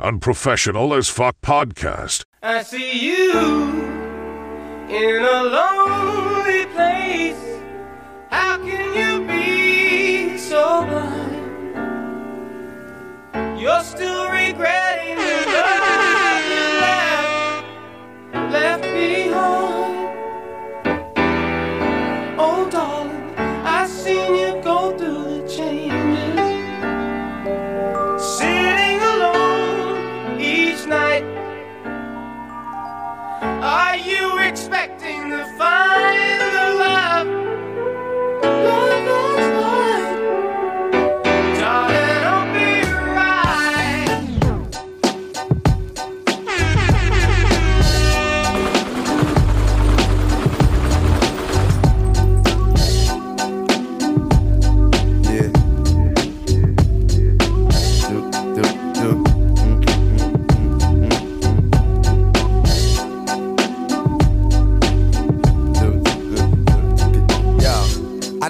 Unprofessional as Fuck podcast. I see you in a lonely place. How can you be so blind? You're still regretting the love you left behind. Oh, darling, I seen you go through the changes, sitting alone each night. Are you expecting to find the love?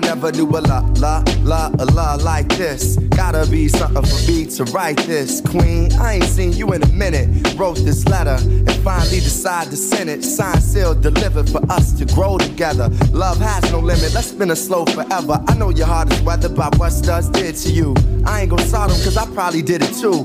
Never knew a lot like this. Gotta be something for me to write this. Queen, I ain't seen you in a minute. Wrote this letter and finally decided to send it. Signed, sealed, delivered for us to grow together. Love has no limit, let's spin a slow forever. I know your heart is weathered by what studs did to you. I ain't gon' sod 'em cause I probably did it too.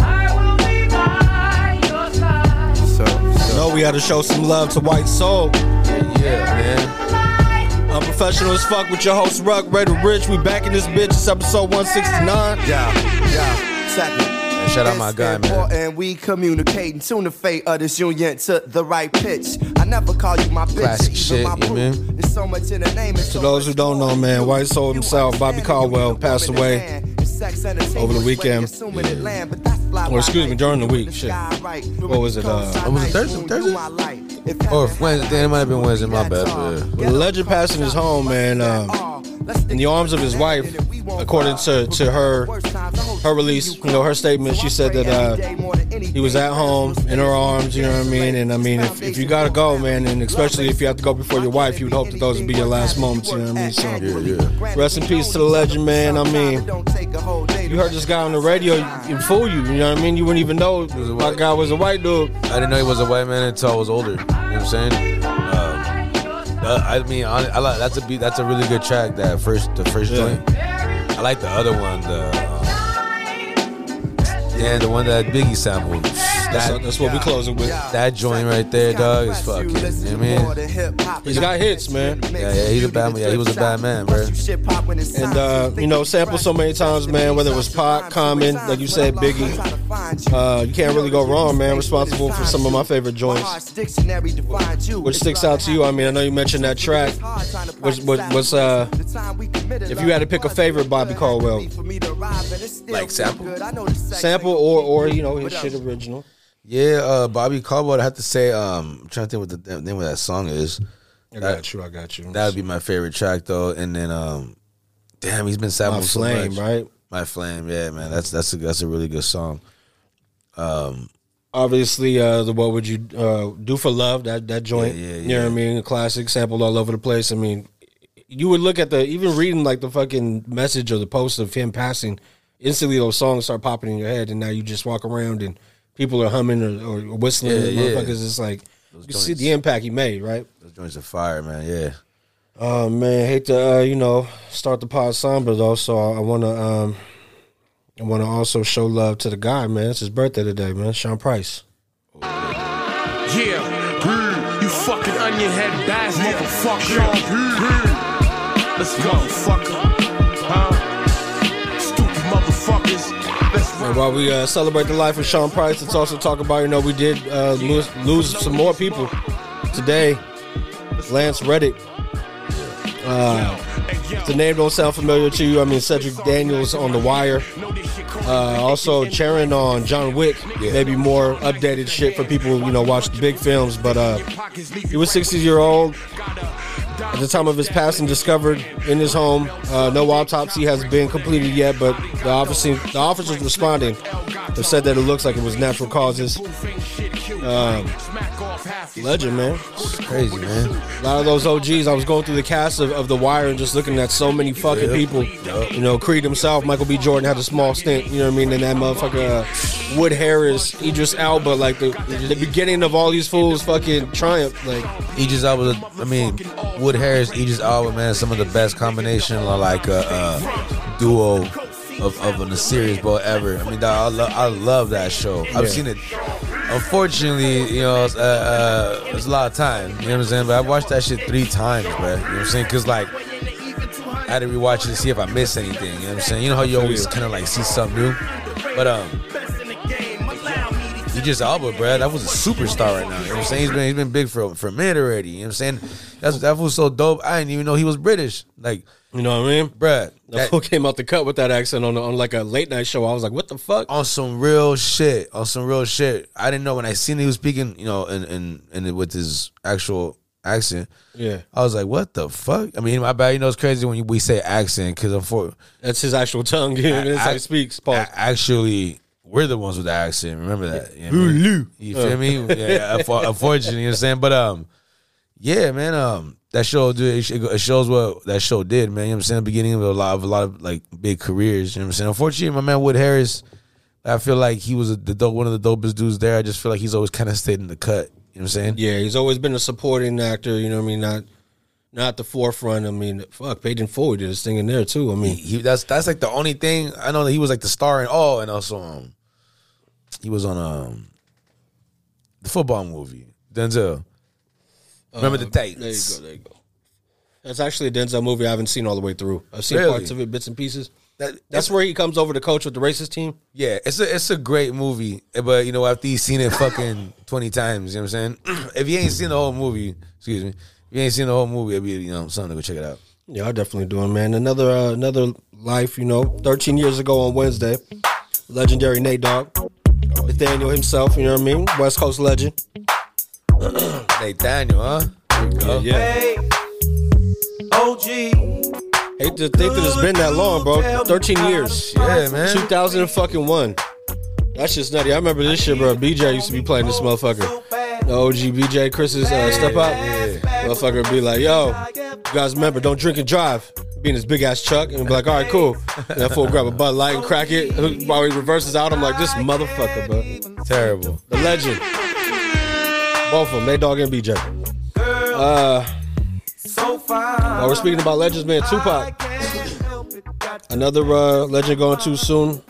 I will be by your side. So we had to show some love to White Soul. Yeah, man. Unprofessional as fuck with your host Ruck, Red and Rich. We back in this bitch. It's episode 169. Yeah. Second. Shout out my guy, man. And we communicating, tune the fate of this union to the right pitch. I never call you my bitch. Classic shit, my man. There's so much in the name. To those who don't know, man, White Soul himself, Bobby Caldwell, passed away over the weekend. Or excuse me, during the week. Shit. What was it? Was it Thursday? Or Wednesday, it might have been Wednesday, my bad. The legend passed in his home, man, in the arms of his wife, according to her release, you know, her statement. She said that he was at home in her arms, you know what I mean? And I mean, if you gotta go, man, and especially if you have to go before your wife, you would hope that those would be your last moments, you know what I mean? So yeah. Rest in peace to the legend, man. I mean, you heard this guy on the radio and fool you, you know what I mean? You wouldn't even know that guy was a white dude. I didn't know he was a white man until I was older, you know what I'm saying? That's a really good track. The first joint. I like the other one. The one that Biggie sampled. That's what we closing with. That joint right there, dog, is fucking. You know what I mean? He's got hits, man. Yeah, he's a bad man. Yeah, he was a bad man, bro. And you know, sampled so many times, man. Whether it was Pac, Common, like you said, Biggie. You can't really go wrong, man. Responsible for some of my favorite joints. Which sticks out to you? I mean, I know you mentioned that track. What's if you had to pick a favorite Bobby Caldwell, like sample or you know, his shit original. Yeah, Bobby Caldwell, I have to say, I'm trying to think what the name of that song is. I got you. That would be my favorite track, though. And then, damn, he's been sampled so much. My Flame, right? My Flame, yeah, man. That's a really good song. Obviously, the What Would You Do for Love, that joint. Yeah. You know what I mean? A classic, sampled all over the place. I mean, you would look at even reading, like, the fucking message or the post of him passing, instantly those songs start popping in your head, and now you just walk around and people are humming or whistling. Motherfuckers. It's like, those you joints, see the impact he made, right? Those joints are fire, man, yeah. Oh, man, I hate to, start the pod somber, though, so I want to also show love to the guy, man. It's his birthday today, man, Sean Price. Yeah, you fucking onion head bass, motherfucker. Yeah. Let's go, fucker. And while we celebrate the life of Sean Price, let's also talk about, you know, we did lose some more people today. Lance Reddick If the name don't sound familiar to you, I mean, Cedric Daniels on The Wire. Also cheering on John Wick. Yeah. Maybe more updated shit for people who, you know, watch the big films. But he was 60-year-old at the time of his passing, discovered in his home. No autopsy has been completed yet, but the officers responding have said that it looks like it was natural causes. Legend, man. It's crazy, man. A lot of those OGs. I was going through the cast of The Wire and just looking at so many fucking people. You know, Creed himself, Michael B. Jordan had a small stint, you know what I mean? And that motherfucker, Wood Harris, Idris Elba, like the beginning of all these fools fucking triumph. Like Idris Elba, I mean, Wood Harris, Idris Elba, man, some of the best combination or like a duo of a series both ever. I mean, I love that show. I've seen it. Unfortunately, you know, it's a lot of time. You know what I'm saying? But I watched that shit 3 times, bro. You know what I'm saying? Because, like, I had to rewatch it to see if I missed anything. You know what I'm saying? You know how you always kind of, like, see something new? But, Idris Elba, bro, that was a superstar right now. You know what I'm saying? He's been big for a minute already. You know what I'm saying? That was so dope. I didn't even know he was British. Like, you know what I mean? Bruh. That fool came out the cut with that accent on like a late night show. I was like, what the fuck? On some real shit. I didn't know when I seen he was speaking, you know, and with his actual accent. Yeah. I was like, what the fuck? I mean, my bad. You know, it's crazy when we say accent because that's his actual tongue. Yeah, that's how he speaks. Actually, we're the ones with the accent. Remember that. You know what I mean? You feel me? Yeah, unfortunately, you know what I'm saying? But, yeah, man, that show, dude, it shows what that show did, man. You know what I'm saying? The beginning of a lot of like big careers. You know what I'm saying? Unfortunately, my man Wood Harris, I feel like he was one of the dopest dudes there. I just feel like he's always kind of stayed in the cut. You know what I'm saying? Yeah, he's always been a supporting actor. You know what I mean? Not the forefront. I mean, fuck, Peyton Forward did his thing in there too. I mean, that's like the only thing I know that he was like the star in all, and also he was on the football movie Denzel. Remember the Titans. There you go. That's actually a Denzel movie I haven't seen all the way through. I've seen parts of it, bits and pieces. That's where he comes over to coach with the racist team. Yeah, it's a great movie. But, you know, after you've seen it fucking 20 times, you know what I'm saying? If you ain't seen the whole movie, it'd be, you know, something to go check it out. Yeah, I'll definitely do it, man. Another life, you know, 13 years ago on Wednesday, legendary Nate Dogg, Nathaniel himself, you know what I mean? West Coast legend. Nathaniel, huh? Yeah. OG. Hate to think that it's been that long, bro. 13 years. Yeah, man. 2001. That's just nutty. I remember this shit, bro. BJ used to be playing this motherfucker. The OG BJ, Chris's step out. Yeah. Motherfucker would be like, yo, you guys remember, don't drink and drive. Being this big ass truck, and be like, all right, cool. And that fool grab a Bud Light and crack it. While he reverses out, I'm like, this motherfucker, bro. Terrible. The legend. Both of them, Nate Dogg and BJ. While we're speaking about legends, man, Tupac. Another legend going too soon.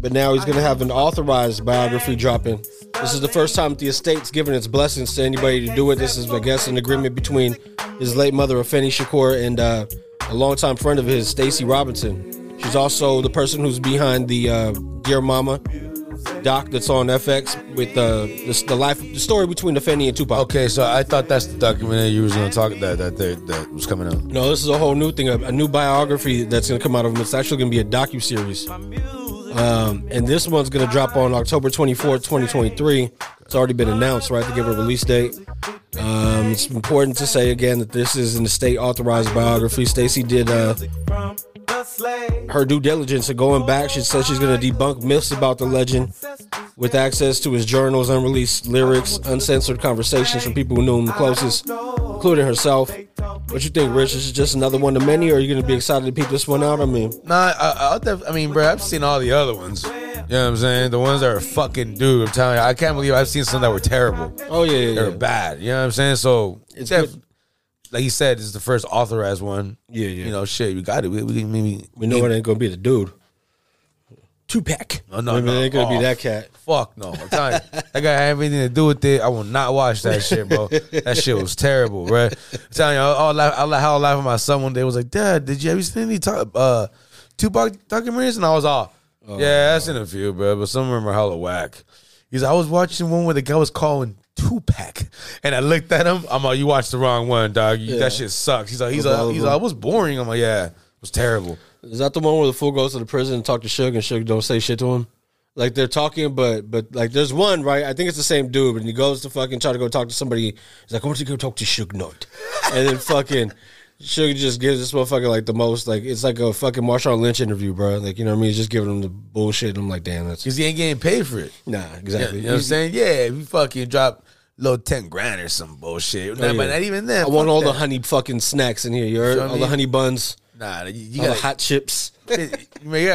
But now he's going to have an authorized biography dropping. This is the first time the estate's given its blessings to anybody to do it. This is, I guess, an agreement between his late mother, Afeni Shakur, and a longtime friend of his, Stacey Robinson. She's also the person who's behind the Dear Mama doc that's on FX with the story between Afeni and Tupac. Okay, so I thought that's the documentary you was going to talk about that was coming out. No, this is a whole new thing, a new biography that's going to come out of him. It's actually going to be a docu-series. And this one's going to drop on October 24th, 2023. It's already been announced, right, to give a release date. It's important to say again that this is an estate-authorized biography. Stacey did her due diligence and going back. She said she's going to debunk myths about the legend with access to his journals, unreleased lyrics, uncensored conversations from people who knew him the closest, including herself. What you think, Rich? Is this just another one to many, or are you going to be excited to peep this one out? I mean, nah, I mean, bro, I've seen all the other ones. You know what I'm saying? The ones that are fucking dude. I'm telling you, I can't believe I've seen some that were terrible. Oh, yeah. They're bad. You know what I'm saying? So it's good. Like he said, this is the first authorized one. Yeah. You know, shit, we got it. We know it ain't gonna be the dude. Tupac. No. It ain't gonna be that cat. Fuck no. I'm telling you, that guy had everything to do with it. I will not watch that shit, bro. That shit was terrible, bro. I'm telling you, I was laughing at my son one day. I was like, Dad, did you ever see any Tupac documentaries? And I was all, yeah, that's in a few, bro. But some of them are hella whack. He's like, I was watching one where the guy was calling Tupac. And I looked at him. I'm like, you watched the wrong one, dog. Yeah. That shit sucks. He's like, I was boring. I'm like, yeah, it was terrible. Is that the one where the fool goes to the prison and talk to Suge and Suge don't say shit to him? Like, they're talking, but like, there's one, right? I think it's the same dude, and he goes to fucking try to go talk to somebody. He's like, I want you to go talk to Suge Knight. And then fucking Suge just gives this motherfucker, like, the most, like, it's like a fucking Marshawn Lynch interview, bro. Like, you know what I mean? He's just giving him the bullshit, and I'm like, damn, that's... Because he ain't getting paid for it. Nah, exactly. You know what I'm saying? Yeah, if you fucking drop... Low 10 grand or some bullshit. Oh, but not even then. I want all the honey fucking snacks in here. You heard? All the honey buns. Nah, you got hot chips. Yeah,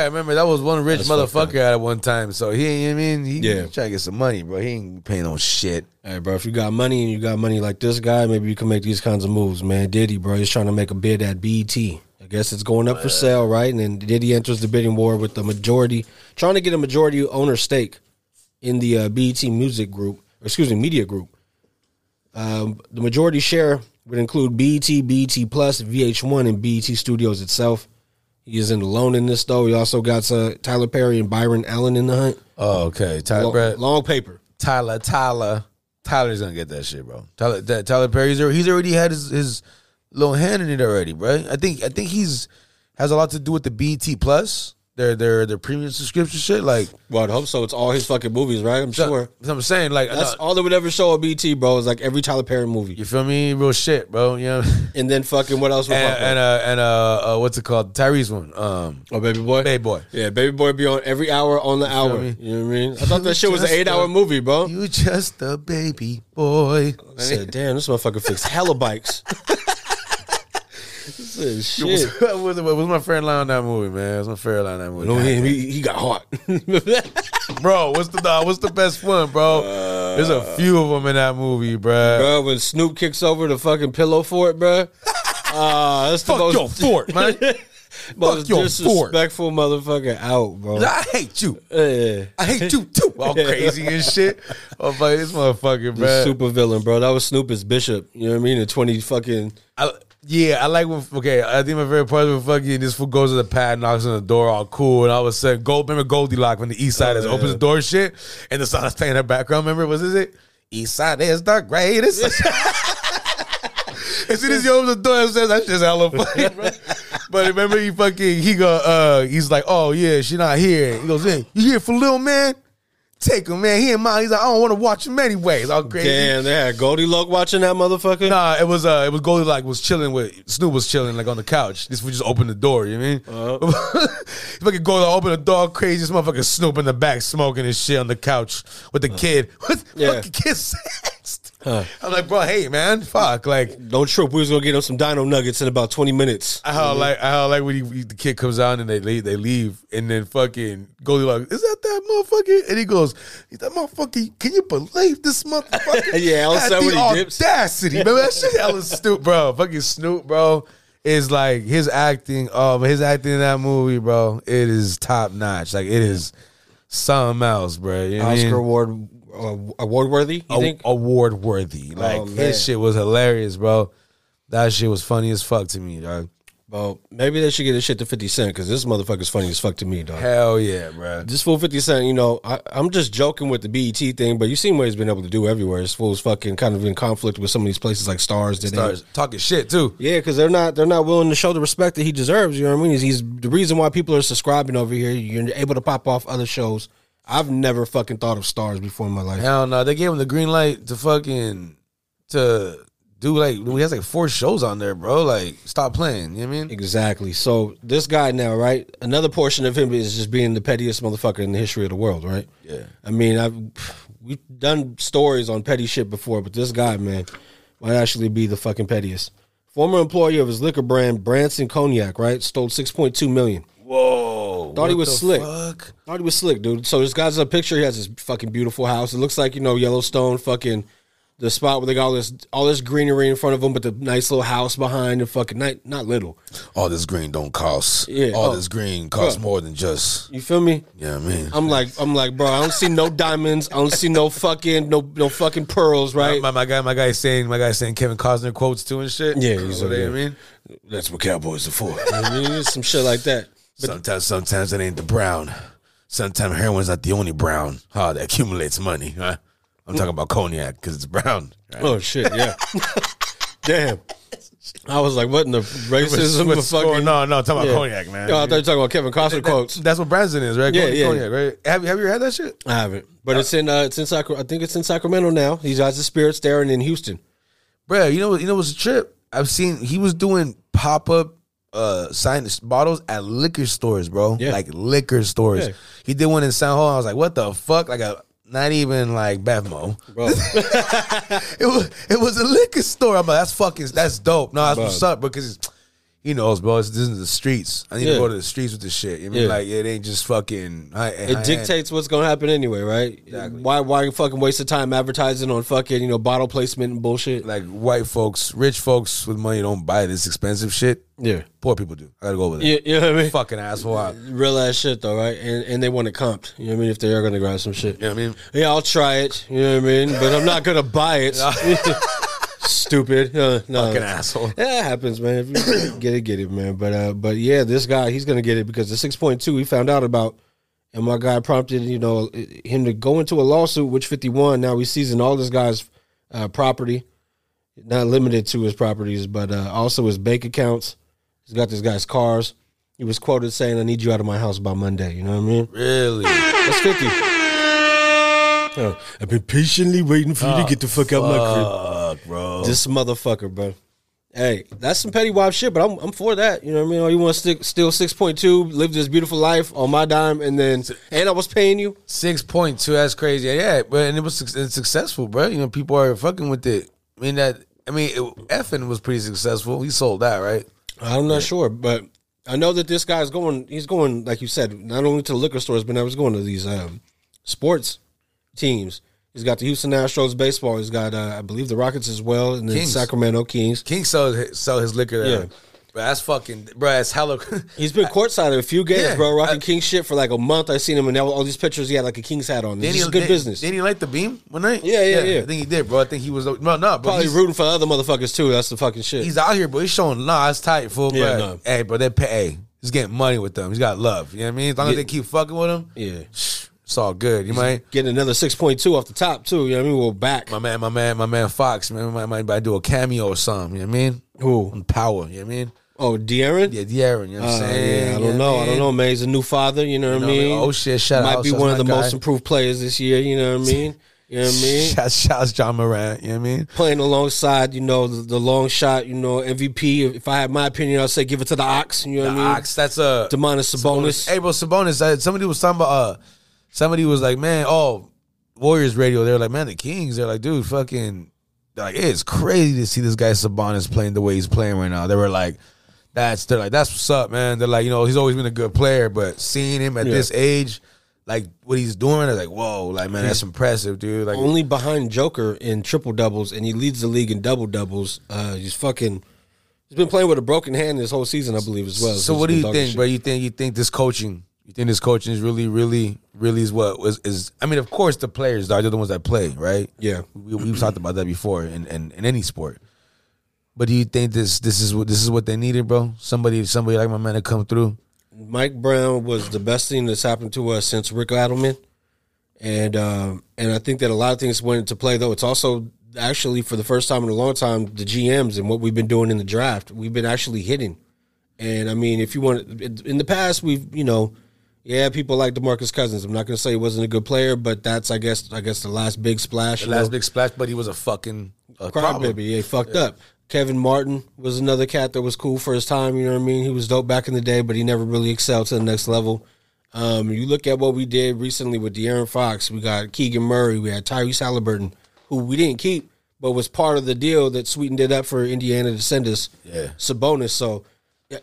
I remember that was one rich motherfucker at one time. So he, you know what I mean, he trying to get some money, bro. He ain't paying no shit. All right, bro. If you got money and you got money like this guy, maybe you can make these kinds of moves, man. Diddy, bro, he's trying to make a bid at BET. I guess it's going up for sale, right? And then Diddy enters the bidding war with the majority, trying to get a majority owner stake in the BET music group. Excuse me, media group. The majority share would include BET, BET Plus, VH1, and BET Studios itself. He isn't alone in this, though. He also got Tyler Perry and Byron Allen in the hunt. Oh, okay. Long paper. Tyler's going to get that shit, bro. Tyler Perry's he's already had his little hand in it already, bro. I think he's has a lot to do with the BET Plus. Their premium subscription shit, like, well, I'd hope so. It's all his fucking movies, right? I'm sure. That's what I'm saying, like, that's all they would ever show on BT, bro. Is like every Tyler Perry movie. You feel me? Real shit, bro. You know. And then fucking what else? What's it called? Tyrese one. Baby Boy. Yeah, Baby Boy be on every hour on the hour. You know what I mean? I thought that shit was an 8-hour movie, bro. You just a baby boy. I said, damn, this motherfucker fixed hella bikes. Shit. What was my friend line on that movie, man? He got hot. Bro, what's the best one, bro? There's a few of them in that movie, bro. Bro, when Snoop kicks over the fucking pillow fort, bro. That's the fuck most, your fort, man. Most disrespectful motherfucker out, bro. I hate you. I hate you too. All crazy and shit. I'm like, this motherfucker, bro. Super villain, bro. That was Snoop as Bishop. You know what I mean? In 20 fucking. Yeah, I like when, okay, I think my favorite part of when fucking this fool goes to the pad, knocks on the door, all cool, and all of a sudden, remember Goldilocks when the East Side opens the door shit, and the song is playing in the background, remember, what is it? East Side is the greatest. As soon as he opens the door, it says, that's just hella funny, bro. But remember, he's like, oh, yeah, she not here. He goes, hey, you here for Lil, man? Take him, man. He's like, I don't want to watch him anyways. All crazy. Damn, they had Goldilocks watching that motherfucker. Nah, it was Goldilocks was chilling with Snoop was chilling like on the couch. This we just opened the door. You know what I mean? Fucking Goldilocks open the door, crazy. This motherfucker Snoop in the back smoking his shit on the couch with the kid. What the fucking kid says? I'm like, bro, hey man, fuck, like, don't trip. We was gonna get him some dino nuggets in about 20 minutes. I like when the kid comes out and they leave, and then fucking Goldilocks, is that motherfucker? And he goes, is that motherfucker? Can you believe this motherfucker? Yeah, all the audacity, man. That shit, hella Snoop, bro. Fucking Snoop, bro, is like his acting in that movie, bro. It is top notch. Like, it is something else, bro. You know Oscar award. Award worthy. Like, his shit was hilarious, bro. That shit was funny as fuck to me, dog. Well, maybe they should get this shit to 50 Cent, because this motherfucker's funny as fuck to me, dog. Hell yeah, bro. This fool 50 Cent, you know, I'm just joking with the BET thing, but you seen what he's been able to do everywhere. This fool's fucking kind of in conflict with some of these places like Stars. Stars talking shit too. Yeah, because they're not willing to show the respect that he deserves. You know what I mean? He's the reason why people are subscribing over here. You're able to pop off other shows. I've never fucking thought of Stars before in my life. Hell no. They gave him the green light to do, like, he has like 4 shows on there, bro. Like, stop playing. You know what I mean? Exactly. So this guy now, right? Another portion of him is just being the pettiest motherfucker in the history of the world, right? Yeah. I mean, we've done stories on petty shit before, but this guy, man, might actually be the fucking pettiest. Former employee of his liquor brand, Branson Cognac, right? Stole $6.2 million. Whoa. Thought he was slick. Fuck? Thought he was slick, dude. So this guy's a picture. He has this fucking beautiful house. It looks like, you know, Yellowstone, fucking the spot where they got all this greenery in front of them, but the nice little house behind the fucking night. Not little. All this green don't cost. Yeah. All this green costs more than just. You feel me? Yeah, man. I'm like, bro, I don't see no diamonds. I don't see no fucking no fucking pearls, right? My guy's saying Kevin Costner quotes too and shit. Yeah, you know what I mean? That's what cowboys are for. I mean, some shit like that. But sometimes it ain't the brown. Sometimes heroin's not the only brown. That accumulates money, huh? I'm talking about cognac because it's brown. Right? Oh, shit, yeah. Damn. I was like, what in the racism? No, I'm talking about cognac, man. Yo, I thought you were talking about Kevin Costner quotes. That's what Branson is, right? Yeah. Cognac, right? Have you had that shit? I haven't. But it's in Sacramento now. He's got the spirits there and in Houston. Bro, you know what's a trip? I've seen he was doing pop-up signed bottles at liquor stores, bro. Yeah. Like liquor stores. Yeah. He did one in San Juan. I was like, what the fuck? Like a not even like BevMo. Bro. it was a liquor store. I'm like, that's dope. No, that's bro. What's up, because he knows, bro. This is the streets. I need to go to the streets with this shit. You know what I mean? Like, it ain't just fucking. It dictates what's gonna happen anyway, right? Exactly. Why fucking waste of time advertising on fucking bottle placement and bullshit? Like white folks, rich folks with money don't buy this expensive shit. Yeah, poor people do. I gotta go with it. Yeah, you know what I mean? Fucking asshole. Real ass shit though, right? And they want it comped. You know what I mean? If they are gonna grab some shit. You know what I mean? Yeah, I'll try it. You know what I mean? But I'm not gonna buy it. Stupid. No. Fucking asshole. Yeah, it happens, man. If you get it, man. But yeah, this guy, he's going to get it because the 6.2 we found out about, and my guy prompted, him to go into a lawsuit with 51. Now he's seizing all this guy's property, not limited to his properties, but also his bank accounts. He's got this guy's cars. He was quoted saying, I need you out of my house by Monday. You know what I mean? Really? That's 50. I've been patiently waiting for you to get the fuck out my crib. Bro. This motherfucker, bro. Hey, that's some petty wife shit, but I'm for that. You know what I mean? Or you want to steal 6.2, live this beautiful life on my dime, and I was paying you 6.2. That's crazy. Yeah, but and it's successful, bro. You know, people are fucking with it. Effing was pretty successful. He sold that, right? I'm not sure, but I know that this guy's going. He's going, like you said, not only to liquor stores, but now he's going to these sports teams. He's got the Houston Astros baseball. He's got, I believe, the Rockets as well, and then Sacramento Kings. Kings sell his liquor there. Yeah. Bro, that's fucking, bro, that's hella. He's been courtside in a few games, bro, rocking Kings shit for like a month. I seen him, and all these pictures, he had like a Kings hat on. This is good business. Didn't he light the beam one night? Yeah. I think he did, bro. I think he was, no, bro. Probably rooting for other motherfuckers, too. That's the fucking shit. He's out here, bro. He's showing, it's tight, fool. Yeah, bro. Hey, bro, they pay. He's getting money with them. He's got love. You know what I mean? As long as they keep fucking with him. Yeah. It's all good. You might get another 6.2 off the top too. You know what I mean? We're back. My man Fox, man, might do a cameo or something. You know what I mean? Who? On Power, you know what I mean? Oh, De'Aaron? Yeah, De'Aaron, you know what I'm saying? Yeah, I don't know, man. He's a new father, you know what I mean? Like, oh shit, shout out. Might be one of the most improved players this year, you know what I mean? You know what I mean? Shout out John Morant, you know what I mean? Playing alongside, the long shot, MVP. If I had my opinion, I'd say give it to the Ox, you know what I mean? The Ox, that's a Demonis Sabonis. Hey bro, Sabonis, somebody was talking about somebody was like, man, Warriors radio. They were like, man, the Kings. They're like, dude, fucking, like, it's crazy to see this guy Sabonis playing the way he's playing right now. They were like, that's what's up, man. They're like, he's always been a good player, but seeing him at this age, like what he's doing, it's like, whoa, like, man, that's impressive, dude. Like, only behind Joker in triple doubles, and he leads the league in double doubles. He's been playing with a broken hand this whole season, I believe, as well. So what do you think, bro? You think this coaching? You think this coaching is really, really, really is what is? I mean, of course, the players are the ones that play, right? Yeah, we've talked about that before in any sport. But do you think this is what they needed, bro? Somebody like my man to come through. Mike Brown was the best thing that's happened to us since Rick Adelman, and I think that a lot of things went into play. Though it's also actually for the first time in a long time the GMs and what we've been doing in the draft, we've been actually hitting. And I mean, if you want, in the past we've Yeah, people like DeMarcus Cousins. I'm not going to say he wasn't a good player, but that's, I guess the last big splash. But he was a fucking crybaby. Yeah, he fucked up. Kevin Martin was another cat that was cool for his time. You know what I mean? He was dope back in the day, but he never really excelled to the next level. You look at what we did recently with De'Aaron Fox. We got Keegan Murray. We had Tyrese Halliburton, who we didn't keep, but was part of the deal that sweetened it up for Indiana to send us Sabonis. So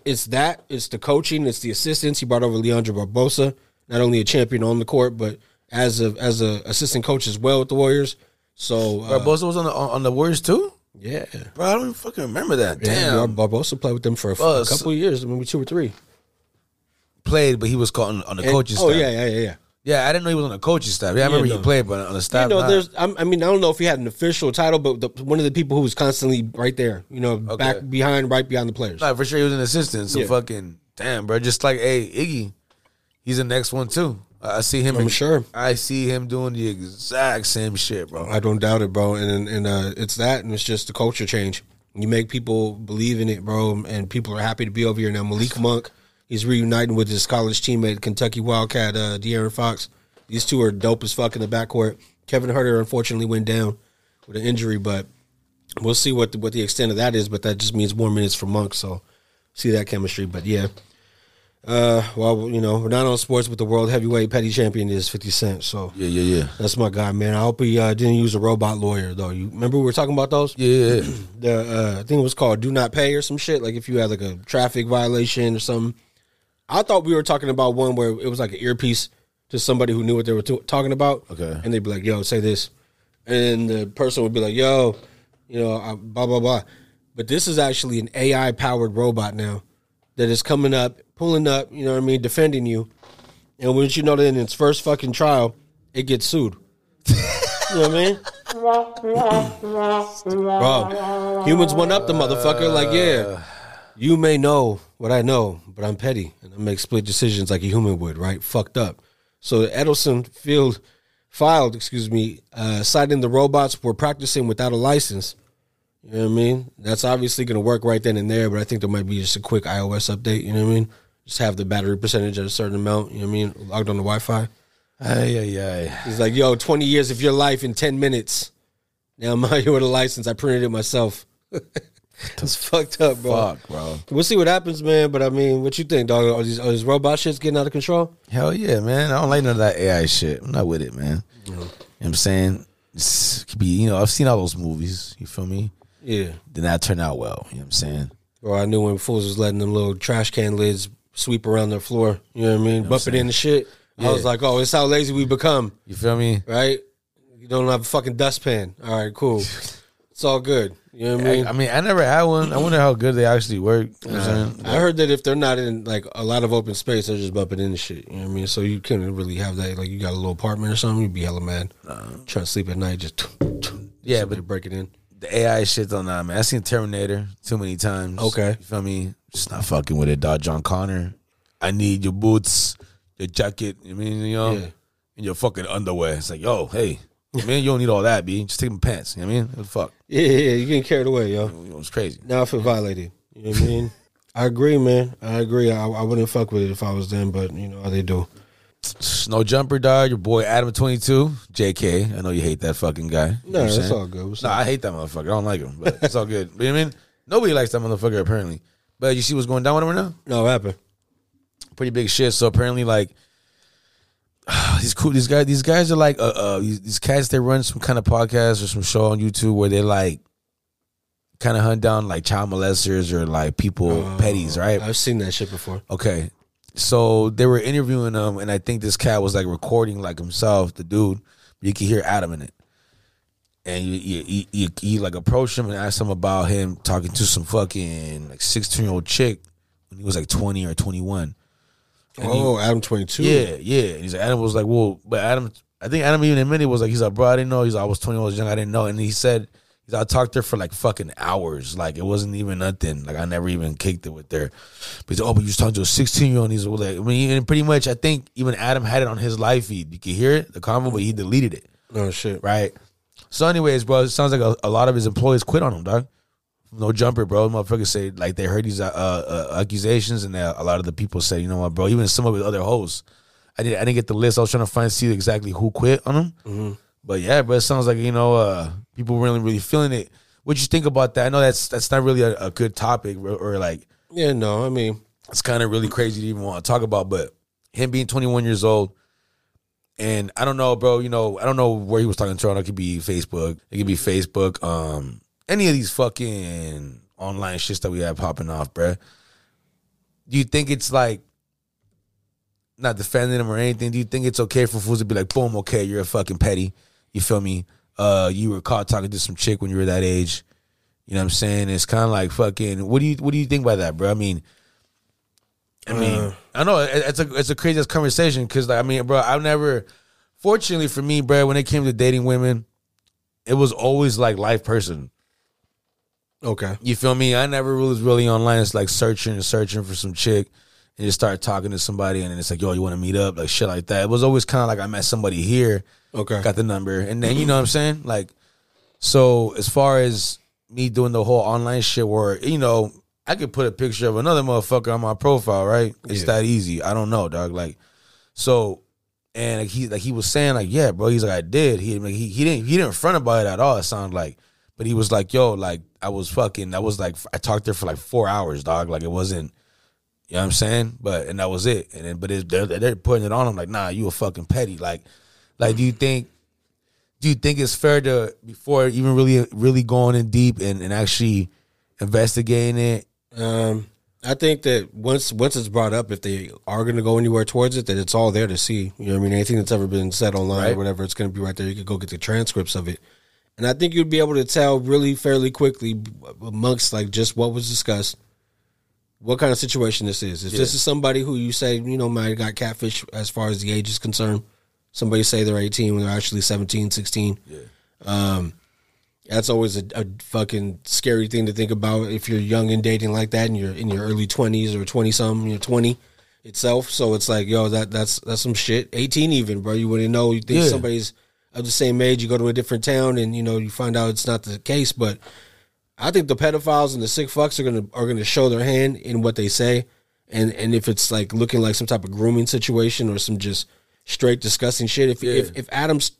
it's the coaching, it's the assistants. He brought over Leandro Barbosa, not only a champion on the court, but as a assistant coach as well with the Warriors. So Barbosa was on the Warriors too. Yeah, bro, I don't even fucking remember that. Damn, Barbosa played with them for a couple of years, maybe 2 or 3. But he was caught on the coaching staff. Oh yeah. Yeah, I didn't know he was on the coaching staff. Yeah, I remember he played, but on the staff. I don't know if he had an official title, but one of the people who was constantly right there, right behind the players. Nah, for sure he was an assistant, so fucking, damn, bro. Just like, hey, Iggy, he's the next one, too. I see him. I'm sure. I see him doing the exact same shit, bro. I don't doubt it, bro. And it's that, and it's just the culture change. You make people believe in it, bro, and people are happy to be over here now. Malik Monk, he's reuniting with his college teammate, Kentucky Wildcat, De'Aaron Fox. These two are dope as fuck in the backcourt. Kevin Herter unfortunately went down with an injury, but we'll see what the extent of that is. But that just means more minutes for Monk, so see that chemistry. But yeah. Well, you know, we're not on sports, but the world heavyweight petty champion is 50 Cent. So yeah, that's my guy, man. I hope he didn't use a robot lawyer though. You remember we were talking about those? Yeah. I think it was called Do Not Pay or some shit. Like if you had like a traffic violation or something. I thought we were talking about one where it was like an earpiece to somebody who knew what they were talking about. Okay. And they'd be like, yo, say this. And the person would be like, yo, you know, blah, blah, blah. But this is actually an AI powered robot now that is coming up, pulling up, you know what I mean, defending you. And once you know that in its first fucking trial, it gets sued. You know what I mean? Bro, humans one up the motherfucker. Like, yeah, you may know what I know, but I'm petty. And I make split decisions like a human would, right? Fucked up. So Edelson filed, citing the robots were practicing without a license. You know what I mean? That's obviously going to work right then and there, but I think there might be just a quick iOS update. You know what I mean? Just have the battery percentage at a certain amount, you know what I mean, logged on the Wi-Fi. He's like, yo, 20 years of your life in 10 minutes. Now I'm out here with a license. I printed it myself. It's fucked up, bro. Fuck, bro. We'll see what happens, man. But, I mean, what you think, dog? Are these robot shits getting out of control? Hell yeah, man. I don't like none of that AI shit. I'm not with it, man. You know what I'm saying? It could be, you know, I've seen all those movies. You feel me? Yeah. Did not turn out well. You know what I'm saying? Bro, I knew when fools was letting them little trash can lids sweep around their floor. You know what I mean? Bump it in the shit. Yeah. I was like, oh, it's how lazy we become. You feel me? Right? You don't have a fucking dustpan. All right, cool. It's all good. You know what I mean? I mean, I never had one. I wonder how good they actually work. You know what I'm saying? I heard that if they're not in like a lot of open space, they're just bumping into shit. You know what I mean? So you couldn't really have that. Like you got a little apartment or something, you'd be hella mad. Trying to sleep at night, just yeah, but break it in. The AI shit though, nah, man. I seen Terminator too many times. Okay, you feel me? Just not fucking with it, dog. John Connor. I need your boots, your jacket. You know what I mean, you know, and your fucking underwear. It's like, yo, hey. Man, you don't need all that, B. Just take my pants. You know what I mean? What the fuck? Yeah, you're getting carried away, yo. It was crazy. Now I feel violated. You know what I mean? I agree, man. I agree. I wouldn't fuck with it if I was them, but you know how they do. Snow Jumper, dog. Your boy Adam22, JK. I know you hate that fucking guy. No, it's all good. What's I hate that motherfucker. I don't like him, but it's all good. But you know what I mean? Nobody likes that motherfucker, apparently. But you see what's going down with him right now? No, what happened? Pretty big shit. So apparently, like, these cool, these guys are like these cats that run some kind of podcast or some show on YouTube where they like kind of hunt down like child molesters or like people petties, right? I've seen that shit before. Okay, so they were interviewing them, and I think this cat was like recording like himself, the dude. You could hear Adam in it, and you like approached him and asked him about him talking to some fucking like 16-year-old chick when he was like 20 or 21. And Adam 22. Yeah. And he's like, Adam was like, well, but Adam, I think Adam even admitted was like, he's like, bro, I didn't know. He's like, I was 20, I was young, I didn't know. And he said, I talked to her for like fucking hours. Like it wasn't even nothing. Like I never even kicked it with her. But he's like, oh, but you was talking to a 16-year-old. And he's like, I mean, and pretty much, I think even Adam had it on his live feed. You could hear it, the comment, but he deleted it. Oh shit. Right. So anyways, bro, it sounds like a lot of his employees quit on him, dog. No Jumper, bro. Motherfuckers say like they heard these accusations, and a lot of the people say, you know what, bro? Even some of the other hosts, I didn't get the list. I was trying to see exactly who quit on them. Mm-hmm. But yeah, bro, it sounds like, you know, people really feeling it. What you think about that? I know that's not really a good topic, or like, yeah, no, I mean, it's kind of really crazy to even want to talk about. But him being 21 years old. And I don't know, bro. You know, I don't know where he was talking to. It could be Facebook. It could be Facebook. Any of these fucking online shits that we have popping off, bruh. Do you think it's like, not defending them or anything, do you think it's okay for fools to be like, boom, okay, you're a fucking petty, you feel me? You were caught talking to some chick when you were that age. You know what I'm saying? It's kind of like fucking, what do you think by that, bro? I mean, I know it's a crazy ass conversation, because like, I mean, bro, I've never, fortunately for me, bro, when it came to dating women, it was always like live person. Okay. You feel me? I never was really online. It's like searching for some chick and just start talking to somebody, and then it's like, yo, you want to meet up? Like, shit like that. It was always kind of like I met somebody here, okay, got the number, and then, you know what I'm saying? Like, so as far as me doing the whole online shit where, you know, I could put a picture of another motherfucker on my profile, right? It's that easy. I don't know, dog. Like, so, and he was saying, like, yeah, bro, he's like, I did. He didn't front about it at all, it sounded like. But he was like, yo, like, I talked there for like 4 hours, dog. Like, it wasn't, you know what I'm saying? But, and that was it. And then, but they're putting it on him like, nah, you a fucking petty. Like, do you think it's fair to, before even really going in deep and actually investigating it? I think that once it's brought up, if they are going to go anywhere towards it, that it's all there to see. You know what I mean? Anything that's ever been said online, right, or whatever, it's going to be right there. You could go get the transcripts of it. And I think you'd be able to tell really fairly quickly amongst, like, just what was discussed, what kind of situation this is. If this is somebody who you say, you know, might have got catfish as far as the age is concerned. Somebody say they're 18 when they're actually 17, 16. Yeah. That's always a fucking scary thing to think about if you're young and dating like that, and you're in your early 20s or 20-something, you're 20 itself. So it's like, yo, that's some shit. 18 even, bro. You wouldn't know. You think somebody's of the same age. You go to a different town and, you know, you find out it's not the case. But I think the pedophiles and the sick fucks are gonna show their hand in what they say. And if it's like looking like some type of grooming situation or some just straight disgusting shit, if Adam's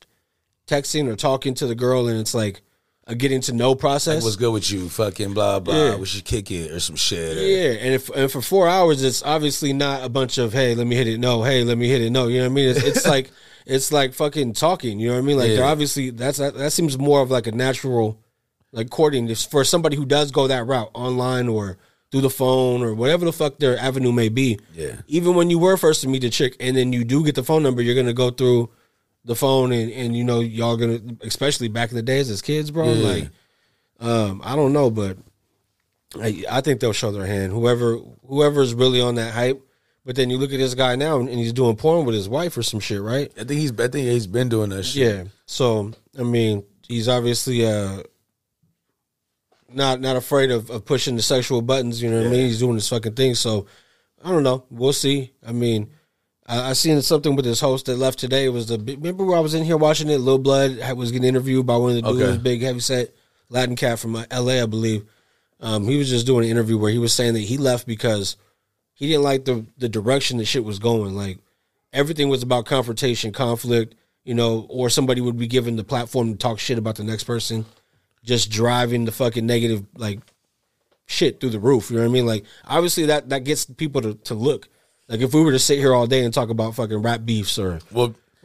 texting or talking to the girl and it's like a getting to know process, like, what's good with you, fucking blah blah, we should kick it or some shit, or and for 4 hours, it's obviously not a bunch of hey let me hit it no, you know what I mean? It's like it's like fucking talking, you know what I mean? Like, they're obviously, that seems more of like a natural, like, courting for somebody who does go that route online or through the phone or whatever the fuck their avenue may be. Yeah. Even when you were first to meet the chick and then you do get the phone number, you're going to go through the phone and you know, y'all going to, especially back in the days as kids, bro, like, I don't know, but I think they'll show their hand. Whoever's really on that hype. But then you look at this guy now and he's doing porn with his wife or some shit, right? I think he's been doing that shit. Yeah. So, I mean, he's obviously, Not afraid of pushing the sexual buttons, you know what I mean? He's doing this fucking thing, so I don't know. We'll see. I mean, I seen something with this host that left today. Remember where I was in here watching it? Lil Blood was getting interviewed by one of the dudes, big heavyset Latin cat from L.A., I believe. He was just doing an interview where he was saying that he left because he didn't like the direction the shit was going. Like, everything was about confrontation, conflict, you know, or somebody would be given the platform to talk shit about the next person. Just driving the fucking negative, like, shit through the roof. You know what I mean? Like, obviously that gets people to look. Like, if we were to sit here all day and talk about fucking rap beefs or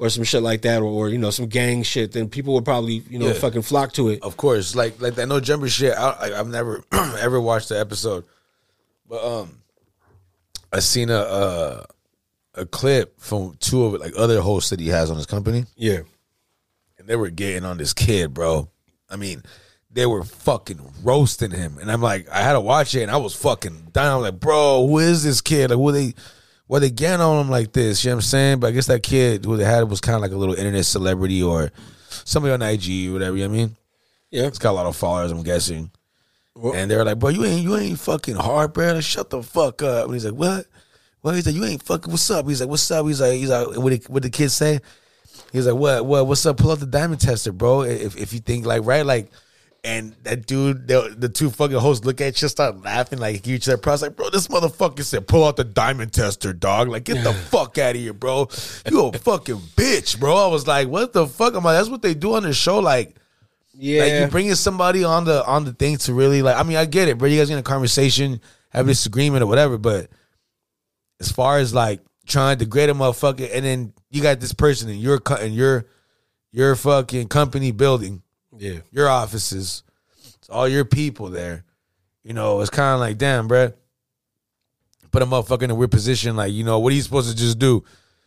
some shit like that, or you know, some gang shit, then people would probably, you know, fucking flock to it. Of course, like that No Jumper shit. I've never ever watched the episode, but I seen a clip from two of, like, other hosts that he has on his company. Yeah, and they were getting on this kid, bro. I mean, they were fucking roasting him. And I'm like, I had to watch it, and I was fucking down. I'm like, bro, who is this kid? Like, were they getting on him like this? You know what I'm saying? But I guess that kid who they had was kind of like a little internet celebrity or somebody on IG or whatever, you know what I mean? Yeah. It's got a lot of followers, I'm guessing. Well, and they were like, bro, you ain't fucking hard, bro. Like, shut the fuck up. And he's like, what? Well, he's like, you ain't fucking, what's up? He's like, what's up? He's like, what the kid say? He's like, what? What's up? Pull up the diamond tester, bro. If you think, like, right, like, and that dude, the two fucking hosts look at you, start laughing, like, you said, props, like, bro, this motherfucker said, pull out the diamond tester, dog. Like, get the fuck out of here, bro. You a fucking bitch, bro. I was like, what the fuck? I'm like, that's what they do on the show, like, yeah, like, you bringing somebody on the thing to really, like, I mean, I get it, bro. You guys in a conversation, have a disagreement or whatever, but as far as, like, trying to grade a motherfucker, and then you got this person in your fucking company building, your offices, it's all your people there. You know, it's kind of like, damn, bro, put a motherfucker in a weird position. Like, you know, what are you supposed to just do?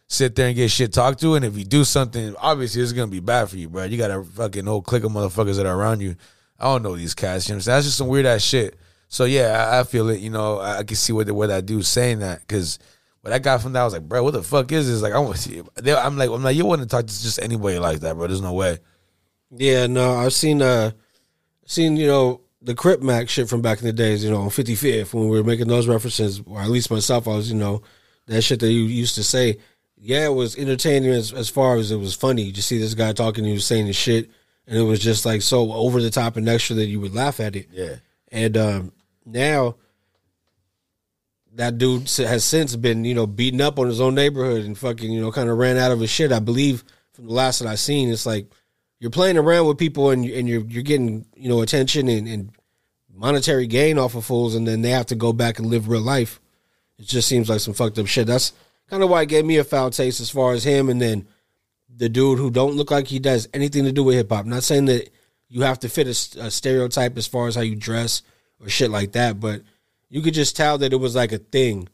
Sit there and get shit talked to? And if you do something, obviously it's gonna be bad for you, bro. You got a fucking whole clique of motherfuckers that are around you. I don't know these cats. You know what I'm saying? That's just some weird ass shit. So yeah, I feel it. You know, I can see what that dude's saying that, because what I got from that, I was like, bro, what the fuck is this? Like, I want to see it. I'm like, you wouldn't talk to just anybody like that, bro. There's no way. Yeah, no, I've seen, you know, the Crip Mac shit from back in the days, you know, on 55th, when we were making those references, or at least myself, I was, you know, that shit that you used to say, yeah, it was entertaining as far as it was funny. You just see this guy talking and he was saying this shit, and it was just like so over the top and extra that you would laugh at it. Yeah. And now that dude has since been, you know, beaten up on his own neighborhood and fucking, you know, kind of ran out of his shit. I believe from the last that I've seen, it's like, you're playing around with people and you're getting, you know, attention and monetary gain off of fools, and then they have to go back and live real life. It just seems like some fucked up shit. That's kind of why it gave me a foul taste as far as him, and then the dude who don't look like he does anything to do with hip-hop. I'm not saying that you have to fit a stereotype as far as how you dress or shit like that, but you could just tell that it was like a thing.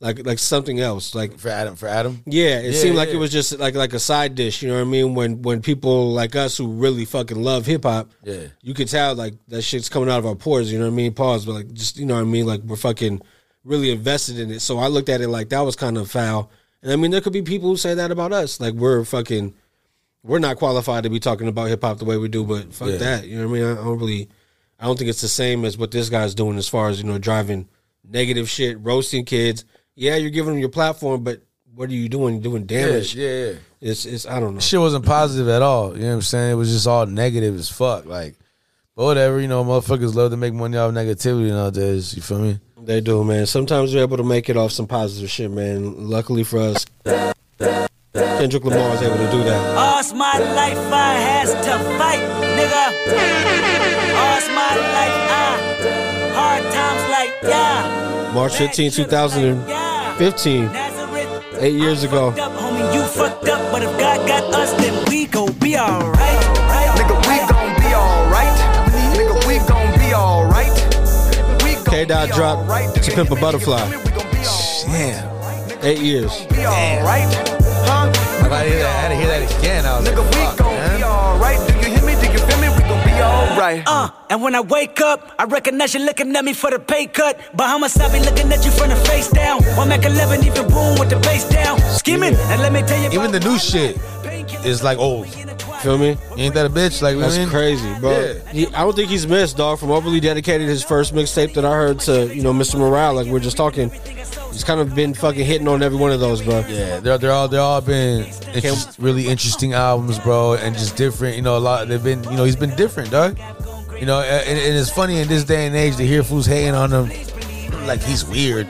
Like something else, like for Adam, yeah. It seemed like it was just like a side dish, you know what I mean? When people like us who really fucking love hip hop, yeah, you could tell like that shit's coming out of our pores, you know what I mean? Pause, but like just, you know what I mean? Like we're fucking really invested in it. So I looked at it like that was kind of foul, and I mean there could be people who say that about us, like we're not qualified to be talking about hip hop the way we do, but fuck that, you know what I mean? I don't think it's the same as what this guy's doing as far as, you know, driving negative shit, roasting kids. Yeah, you're giving them your platform, but what are you doing? You're doing damage. Yeah. It's I don't know. Shit wasn't positive at all. You know what I'm saying? It was just all negative as fuck. Like, but whatever, you know, motherfuckers love to make money off negativity nowadays. You feel me? They do, man. Sometimes they're able to make it off some positive shit, man. Luckily for us, Kendrick Lamar is able to do that. All's my life I has to fight, nigga. All's my life I hard times like yeah. March 15, 2000. 15, 8 years ago. You fucked up, but if God got us, then we gon' be alright. Nigga, we gon' be alright. Nigga, we gon' be alright. K-Dot dropped To Pimp a Butterfly. Damn. 8 years. Damn. I had to hear that again. I was nigga, like, we gon' be alright. Do you hear me? Do you feel me? We gon' be alright. And when I wake up, I recognize you looking at me for the pay cut. Bahamas, I be looking at you from the face down. One Mac 11, even boom with the face down. Skimming, and let me tell you, even the new shit is like old. Feel me? Ain't that a bitch? Like, that's crazy, bro. Yeah. I don't think he's missed, dog. From Overly Dedicated, his first mixtape that I heard, to, you know, Mr. Morale, like we're just talking, he's kind of been fucking hitting on every one of those, bro. Yeah, they're all been really interesting albums, bro, and just different. You know, a lot. They've been, you know, he's been different, dog. You know, and it's funny in this day and age to hear fools hating on him like he's weird.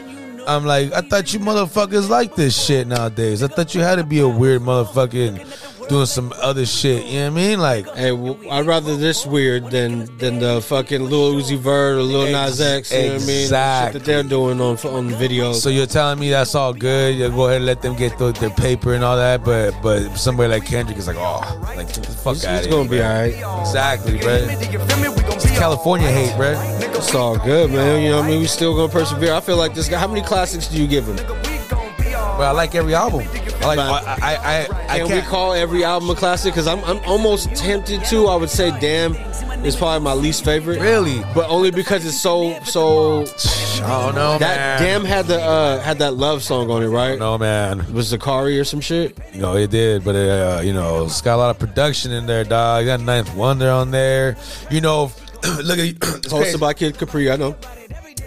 I'm like, I thought you motherfuckers like this shit nowadays. I thought you had to be a weird motherfucking doing some other shit. You know what I mean? Like, hey, I'd rather this weird than the fucking Lil Uzi Vert or Lil Nas X. You know what I mean? The shit that they're doing on videos. So you're telling me that's all good? You go ahead and let them get their paper and all that, but somebody like Kendrick is like, oh, like get the fuck out of here. He's gonna be alright. Exactly, bro. California hate, bro. It's all good, man. You know what I mean? We still gonna persevere. I feel like this guy. How many classics do you give him? Well, I like every album. Can we call every album a classic? Because I'm almost tempted to. I would say Damn is probably my least favorite. Really? But only because it's so. I don't know, that man. Damn had that love song on it, right? No, man. It was Zakari or some shit? You know, it did, but you know, it's got a lot of production in there, dog. You got Ninth Wonder on there. You know. Look at you. Hosted by Kid Capri, I know.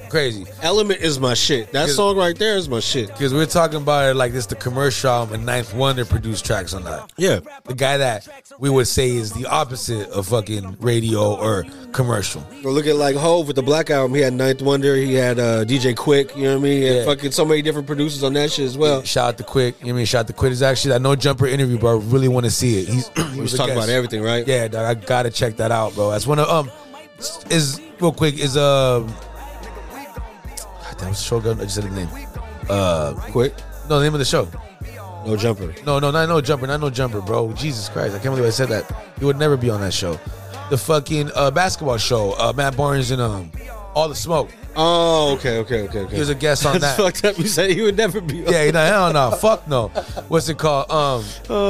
Crazy. Element is my shit. That song right there is my shit. Because we're talking about it like this, the commercial album, and Ninth Wonder produced tracks on that. Yeah. The guy that we would say is the opposite of fucking radio or commercial. Well, look at like Hov with the Black Album. He had Ninth Wonder. He had DJ Quik. You know what I mean? He had fucking so many different producers on that shit as well. Yeah, shout out to Quik. You know what I mean? Shout out to Quik. It's actually that No Jumper interview, bro. I really want to see it. He was talking about everything, right? Yeah, dog. I got to check that out, bro. That's one of... Damn, what's the show? I just said the name. Quik? No, the name of the show. No Jumper. No, not No Jumper. Not No Jumper, bro. Jesus Christ, I can't believe I said that. You would never be on that show. The fucking basketball show. Matt Barnes and All the Smoke. Oh, okay. He was a guest on that. Fucked up. You said he would never be on. Yeah, hell no. Fuck no. What's it called? Oh,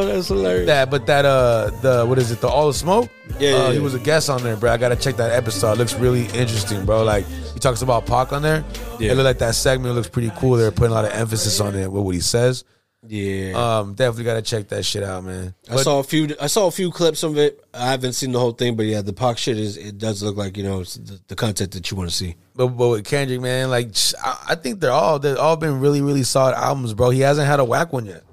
that's hilarious. The All the Smoke? Yeah. He was a guest on there, bro. I gotta check that episode. It looks really interesting, bro. Like, he talks about Pac on there. Yeah. It looked like that segment looks pretty cool. They're putting a lot of emphasis on it with what he says. Yeah. Definitely gotta check that shit out, man. I saw a few clips of it. I haven't seen the whole thing, but yeah, the Pac shit does look like, you know, it's the content that you want to see. But with Kendrick, man, like I think they've all been really, really solid albums, bro. He hasn't had a whack one yet.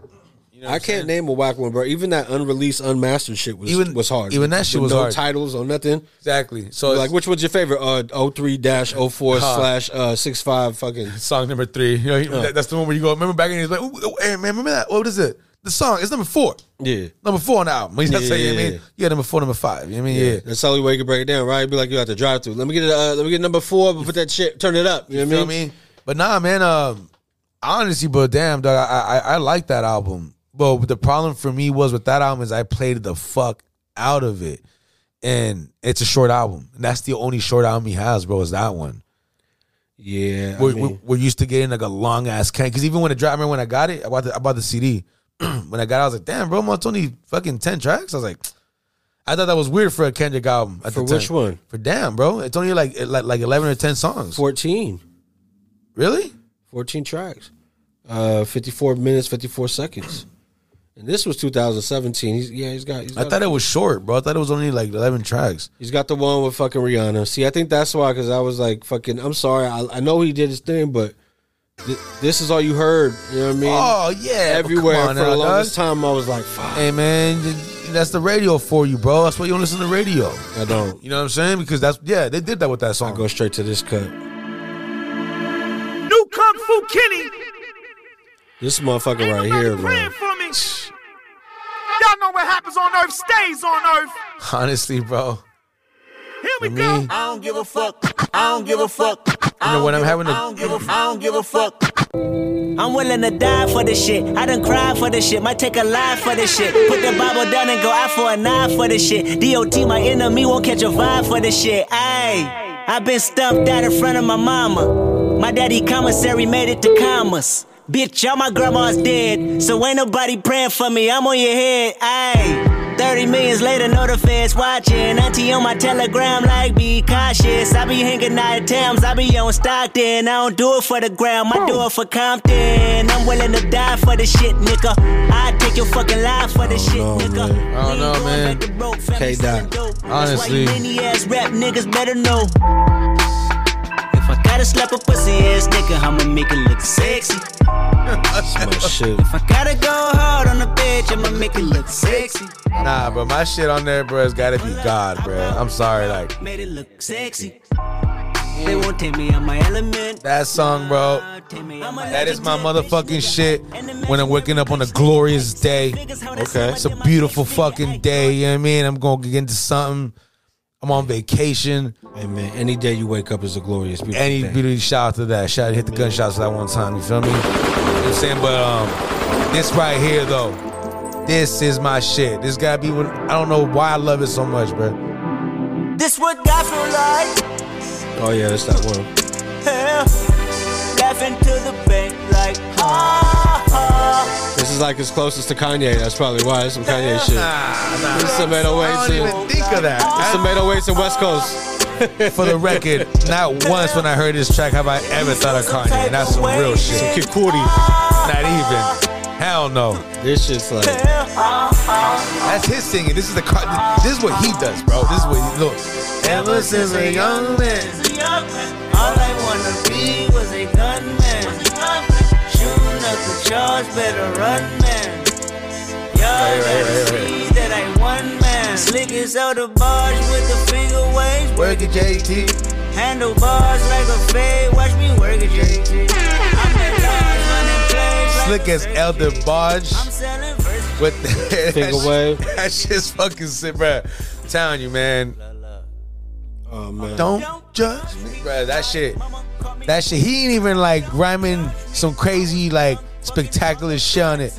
You know I can't name a whack one, bro. Even that unreleased, unmastered shit was hard. Even that shit was hard. No titles or nothing. Exactly. So like, which was your favorite? 03-04/65 fucking song number 3. You know, that's the one where you go. Remember back in the days, like, hey, man, remember that? What is it? The song is number 4. Yeah, number 4 on the album. You know what I mean? Yeah, number 4, number 5. You know what I mean? Yeah, that's the only way you can break it down, right? It'd be like you have to drive through. Let me get number 4. But put that shit, turn it up. You know what I mean? But nah, man. Honestly, but damn, dog, I like that album. But the problem for me was with that album is I played the fuck out of it. And it's a short album. And that's the only short album he has, bro, is that one. Yeah. We're used to getting like a long ass can. Because even when it dropped, I remember when I got it, I bought the CD. When I got it, I was like, damn, bro, it's only fucking 10 tracks. I was like, I thought that was weird for a Kendrick album. For which one? For damn, bro. It's only like 11 or 10 songs. 14. Really? 14 tracks. 54 minutes, 54 seconds. And this was 2017. I thought it was short, bro. I thought it was only like 11 tracks. He's got the one with fucking Rihanna. See, I think that's why, because I was like, fucking, I'm sorry. I know he did his thing, but this is all you heard. You know what I mean? Oh, yeah. Everywhere. For the longest time, I was like, fuck. Hey, man, that's the radio for you, bro. That's why you don't listen to the radio. I don't. You know what I'm saying? Because they did that with that song. I go straight to this cut. New Kung Fu Kenny. This motherfucker ain't right here, bro. For me. Y'all know what happens on earth stays on earth. Honestly, bro. Here we go. I don't give a fuck. I don't give a fuck. You know what I'm having to. I don't give a fuck. I'm willing to die for this shit. I done cried for this shit. Might take a lie for this shit. Put the Bible down and go out for a knife for this shit. DOT, my enemy, won't catch a vibe for this shit. Ayy. I been stumped out in front of my mama. My daddy commissary made it to commerce. Bitch, y'all my grandma's dead, so ain't nobody praying for me, I'm on your head, ayy. 30 millions later, know the feds watching. Auntie on my telegram like, be cautious. I be hanging out at Tams, I be on Stockton. I don't do it for the gram, I do it for Compton. I'm willing to die for this shit, nigga. I take your fucking life for this shit, nigga. I don't know, man. K-Dot, honestly. That's why you many-ass rap niggas better know. Gotta slap a pussy ass nigga, I'ma make it look sexy. That's my shit. If I gotta go hard on the bitch, I'ma make it look sexy. Nah, but my shit on there, bro, has gotta be God, bro. I'm sorry, like. Made it look sexy. They won't take me on my element. That song, bro. That is my motherfucking shit. When I'm waking up on a glorious day. Okay. It's a beautiful fucking day, you know what I mean? I'm gonna get into something. I'm on vacation. Hey, man, any day you wake up is a glorious beautiful day. Any beauty, shout out to that. Hit the gunshots that one time, you feel me? You know what I'm saying? But this right here, though, this is my shit. This gotta be what, I don't know why I love it so much, bro. This what God feel like. Oh, yeah, that's that one. Hell, laughing to the bank like, ha, ha. This is like as closest to Kanye. That's probably why. It's some Kanye shit. Nah. This is some 808s. I don't even think of that. It's some 808s in West Coast. For the record, not once when I heard this track have I ever thought of Kanye. And that's some real shit. Some Kikuti. Not even. Hell no. This shit's like. That's his singing. This is this is what he does, bro. This is what he looks. Ever since a young man, all I wanna be was a gunman. Charge, better run, man. Y'all better see that I won, man. Slick is out of bars with the finger waves. Work it, JT. Handle bars like a fade. Watch me work it, JT. I'm at large running plays. Slick as Elder Barge. I'm selling verse with the finger wave. That shit's fucking sick, bro. I'm telling you, man. Oh, man. Don't judge me, bro. That shit. He ain't even like rhyming some crazy like spectacular shit on it,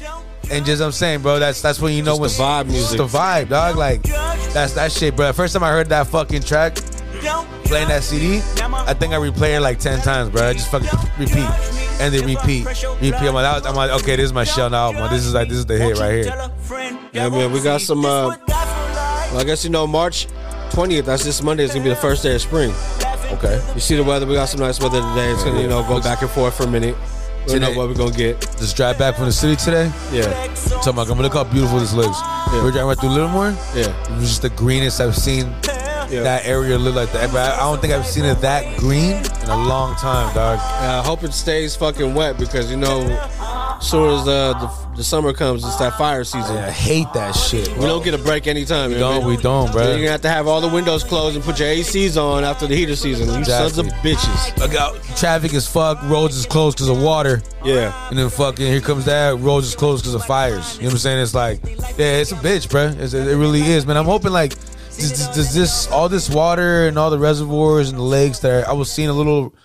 and just I'm saying, bro. That's when you know what's the vibe music. Just the vibe, dog. Like that's that shit, bro. First time I heard that fucking track, playing that CD, I think I replayed it like 10 times, bro. I just fucking repeat and then repeat. I'm like, okay, this is my shell now. This is the hit right here. Yeah, man. We got some. Well, I guess you know March 20th, that's this Monday, it's gonna be the first day of spring. Okay. You see the weather, we got some nice weather today. It's gonna, go back and forth for a minute. We know what we're gonna get. This drive back from the city today. Yeah. So I'm like, I'm gonna look how beautiful this lives. Yeah. We're driving right through Livermore. Yeah. It was just the greenest I've seen that area look like that. I don't think I've seen it that green in a long time, dog. Yeah, I hope it stays fucking wet because you know, as soon as the summer comes, it's that fire season. Yeah, I hate that shit. Bro. We don't get a break anytime. We don't, bro. You're gonna have to have all the windows closed and put your ACs on after the heater season. You sons of bitches. Look out, traffic is fucked. Roads is closed because of water. Yeah. And then fucking here comes that. Roads is closed because of fires. You know what I'm saying? It's like, yeah, it's a bitch, bro. It really is, man. I'm hoping like. Does this all this water and all the reservoirs and the lakes that I was seeing a little,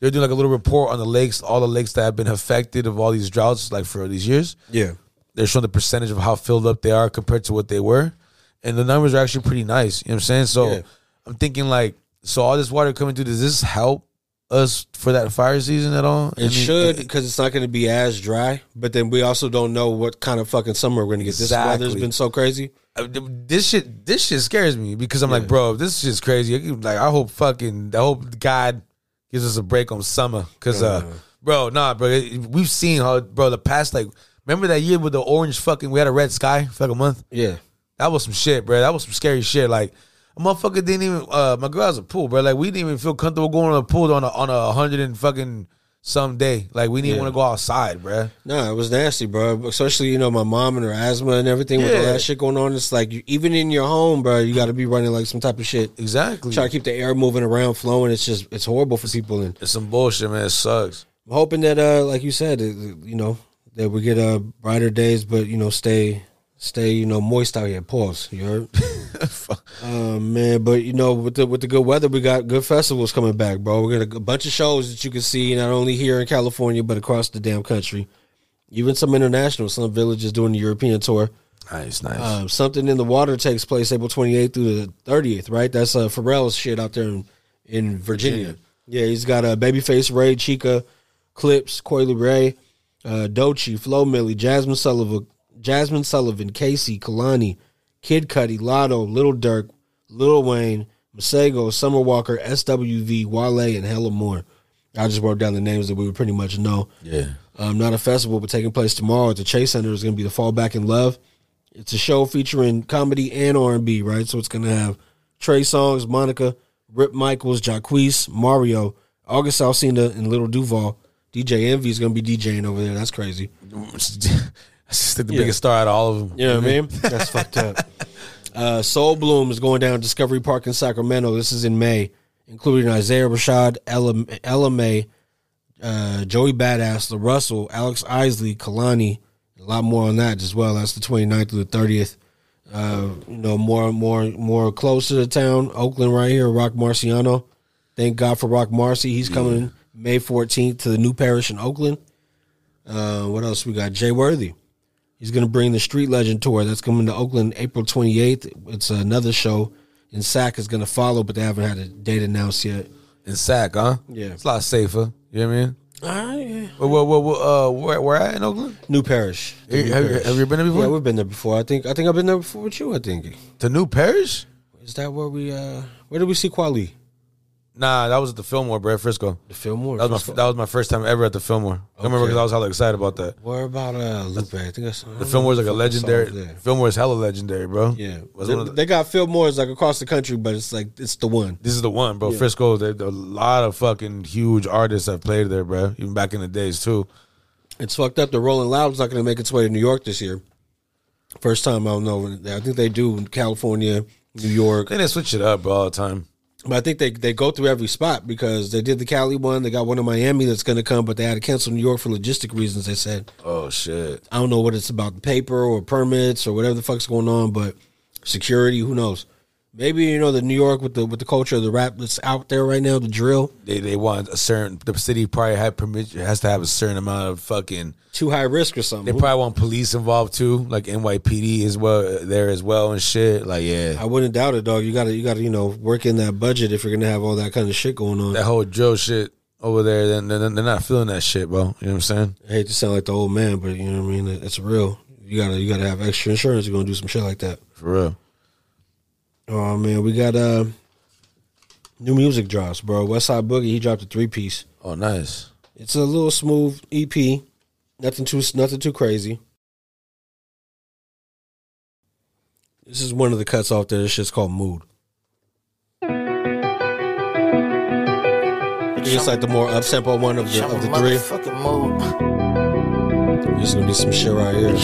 they're doing like a little report on the lakes, all the lakes that have been affected of all these droughts like for these years. Yeah, they're showing the percentage of how filled up they are compared to what they were, and the numbers are actually pretty nice. You know what I'm saying? So yeah. I'm thinking like, so all this water coming through, does this help us for that fire season at all? It should, because it's not going to be as dry, but then we also don't know what kind of fucking summer we're going to get. Exactly. This weather's been so crazy. This shit scares me because I'm like, bro, this shit's crazy. Like, I hope God gives us a break on summer because, bro, we've seen how, bro, the past, like, remember that year with the orange fucking, we had a red sky for like a month? Yeah. That was some shit, bro. That was some scary shit. Like, a motherfucker didn't even, my girl has a pool, bro. Like, we didn't even feel comfortable going to the pool on a 100 and fucking some day. Like, we didn't want to go outside, bro. Nah, it was nasty, bro. Especially, you know, my mom and her asthma and everything with all that shit going on. It's like, even in your home, bro, you got to be running like some type of shit. Exactly. Try to keep the air moving around, flowing. It's just, it's horrible for people. And it's some bullshit, man. It sucks. I'm hoping that, like you said, you know, that we get brighter days, but, you know, stay, you know, moist out here. Pause. You heard? Man, but you know, with the good weather, we got good festivals coming back, bro. We're gonna a bunch of shows that you can see not only here in California but across the damn country. Even some international. Some villages doing the European tour. Nice. Something in the Water takes place April 28th through the 30th. Right, that's Pharrell's shit out there in Virginia. Yeah, he's got a Babyface, Ray, Chica, Clips, Coily Ray, Doechii, Flo Milli, Jasmine Sullivan, Casey, Kalani, Kid Cudi, Lotto, Lil Durk, Lil Wayne, Masego, Summer Walker, SWV, Wale, and hella more. I just wrote down the names that we would pretty much know. Yeah. Not a festival, but taking place tomorrow at the Chase Center is going to be the Fall Back in Love. It's a show featuring comedy and R&B, right? So it's going to have Trey Songz, Monica, Rip Michaels, Jacquees, Mario, August Alsina, and Lil Duval. DJ Envy is going to be DJing over there. That's crazy. That's just like the biggest star out of all of them. You know what I mean? That's fucked up. Soul Bloom is going down Discovery Park in Sacramento. This is in May, including Isaiah Rashad, Ella May, Joey Badass, La Russell, Alex Isley, Kalani. A lot more on that as well. That's the 29th through the 30th. You know, more closer to town. Oakland right here, Rock Marciano. Thank God for Rock Marcy. He's coming May 14th to the New Parish in Oakland. What else we got? Jay Worthy. He's going to bring the Street Legend Tour. That's coming to Oakland April 28th. It's another show. And SAC is going to follow, but they haven't had a date announced yet. In SAC, huh? Yeah. It's a lot safer. You know what I mean? Yeah. Where at in Oakland? New Parish. Have you been there before? Yeah, we've been there before. I think I've been there before with you, I think. The New Parish? Is that where we, where did we see Kweli? Nah, that was at the Fillmore, bro, Frisco. The Fillmore? That was my first time ever at the Fillmore. Okay. I remember because I was hella excited about that. What about Lupe? I think that's... The Fillmore's like a legendary... Fillmore's hella legendary, bro. Yeah. They got Fillmore's like across the country, but it's like, it's the one. This is the one, bro. Yeah. Frisco, a lot of fucking huge artists have played there, bro. Even back in the days, too. It's fucked up. The Rolling Loud's not going to make its way to New York this year. First time, I don't know. I think they do in California, New York. They switch it up, bro, all the time. But I think they go through every spot because they did the Cali one. They got one in Miami that's going to come, but they had to cancel New York for logistic reasons, they said. Oh, shit. I don't know what it's about, the paper or permits or whatever the fuck's going on, but security, who knows? Maybe, you know, the New York with the culture of the rap that's out there right now, the drill. They want a certain, the city probably has to have a certain amount of fucking. Too high risk or something. They probably want police involved too, like NYPD as well, there as well and shit. Like, yeah. I wouldn't doubt it, dog. You gotta, you know, work in that budget if you're gonna have all that kind of shit going on. That whole drill shit over there, then they're not feeling that shit, bro. You know what I'm saying? I hate to sound like the old man, but you know what I mean? It's real. You gotta have extra insurance. You're gonna do some shit like that. For real. Oh, man, we got new music drops, bro. Westside Boogie, he dropped a 3-piece. Oh, nice. It's a little smooth EP. Nothing too crazy. This is one of the cuts off there. This shit's called Mood. It's just like the more up-tempo one of the three. There's gonna be some shit right here.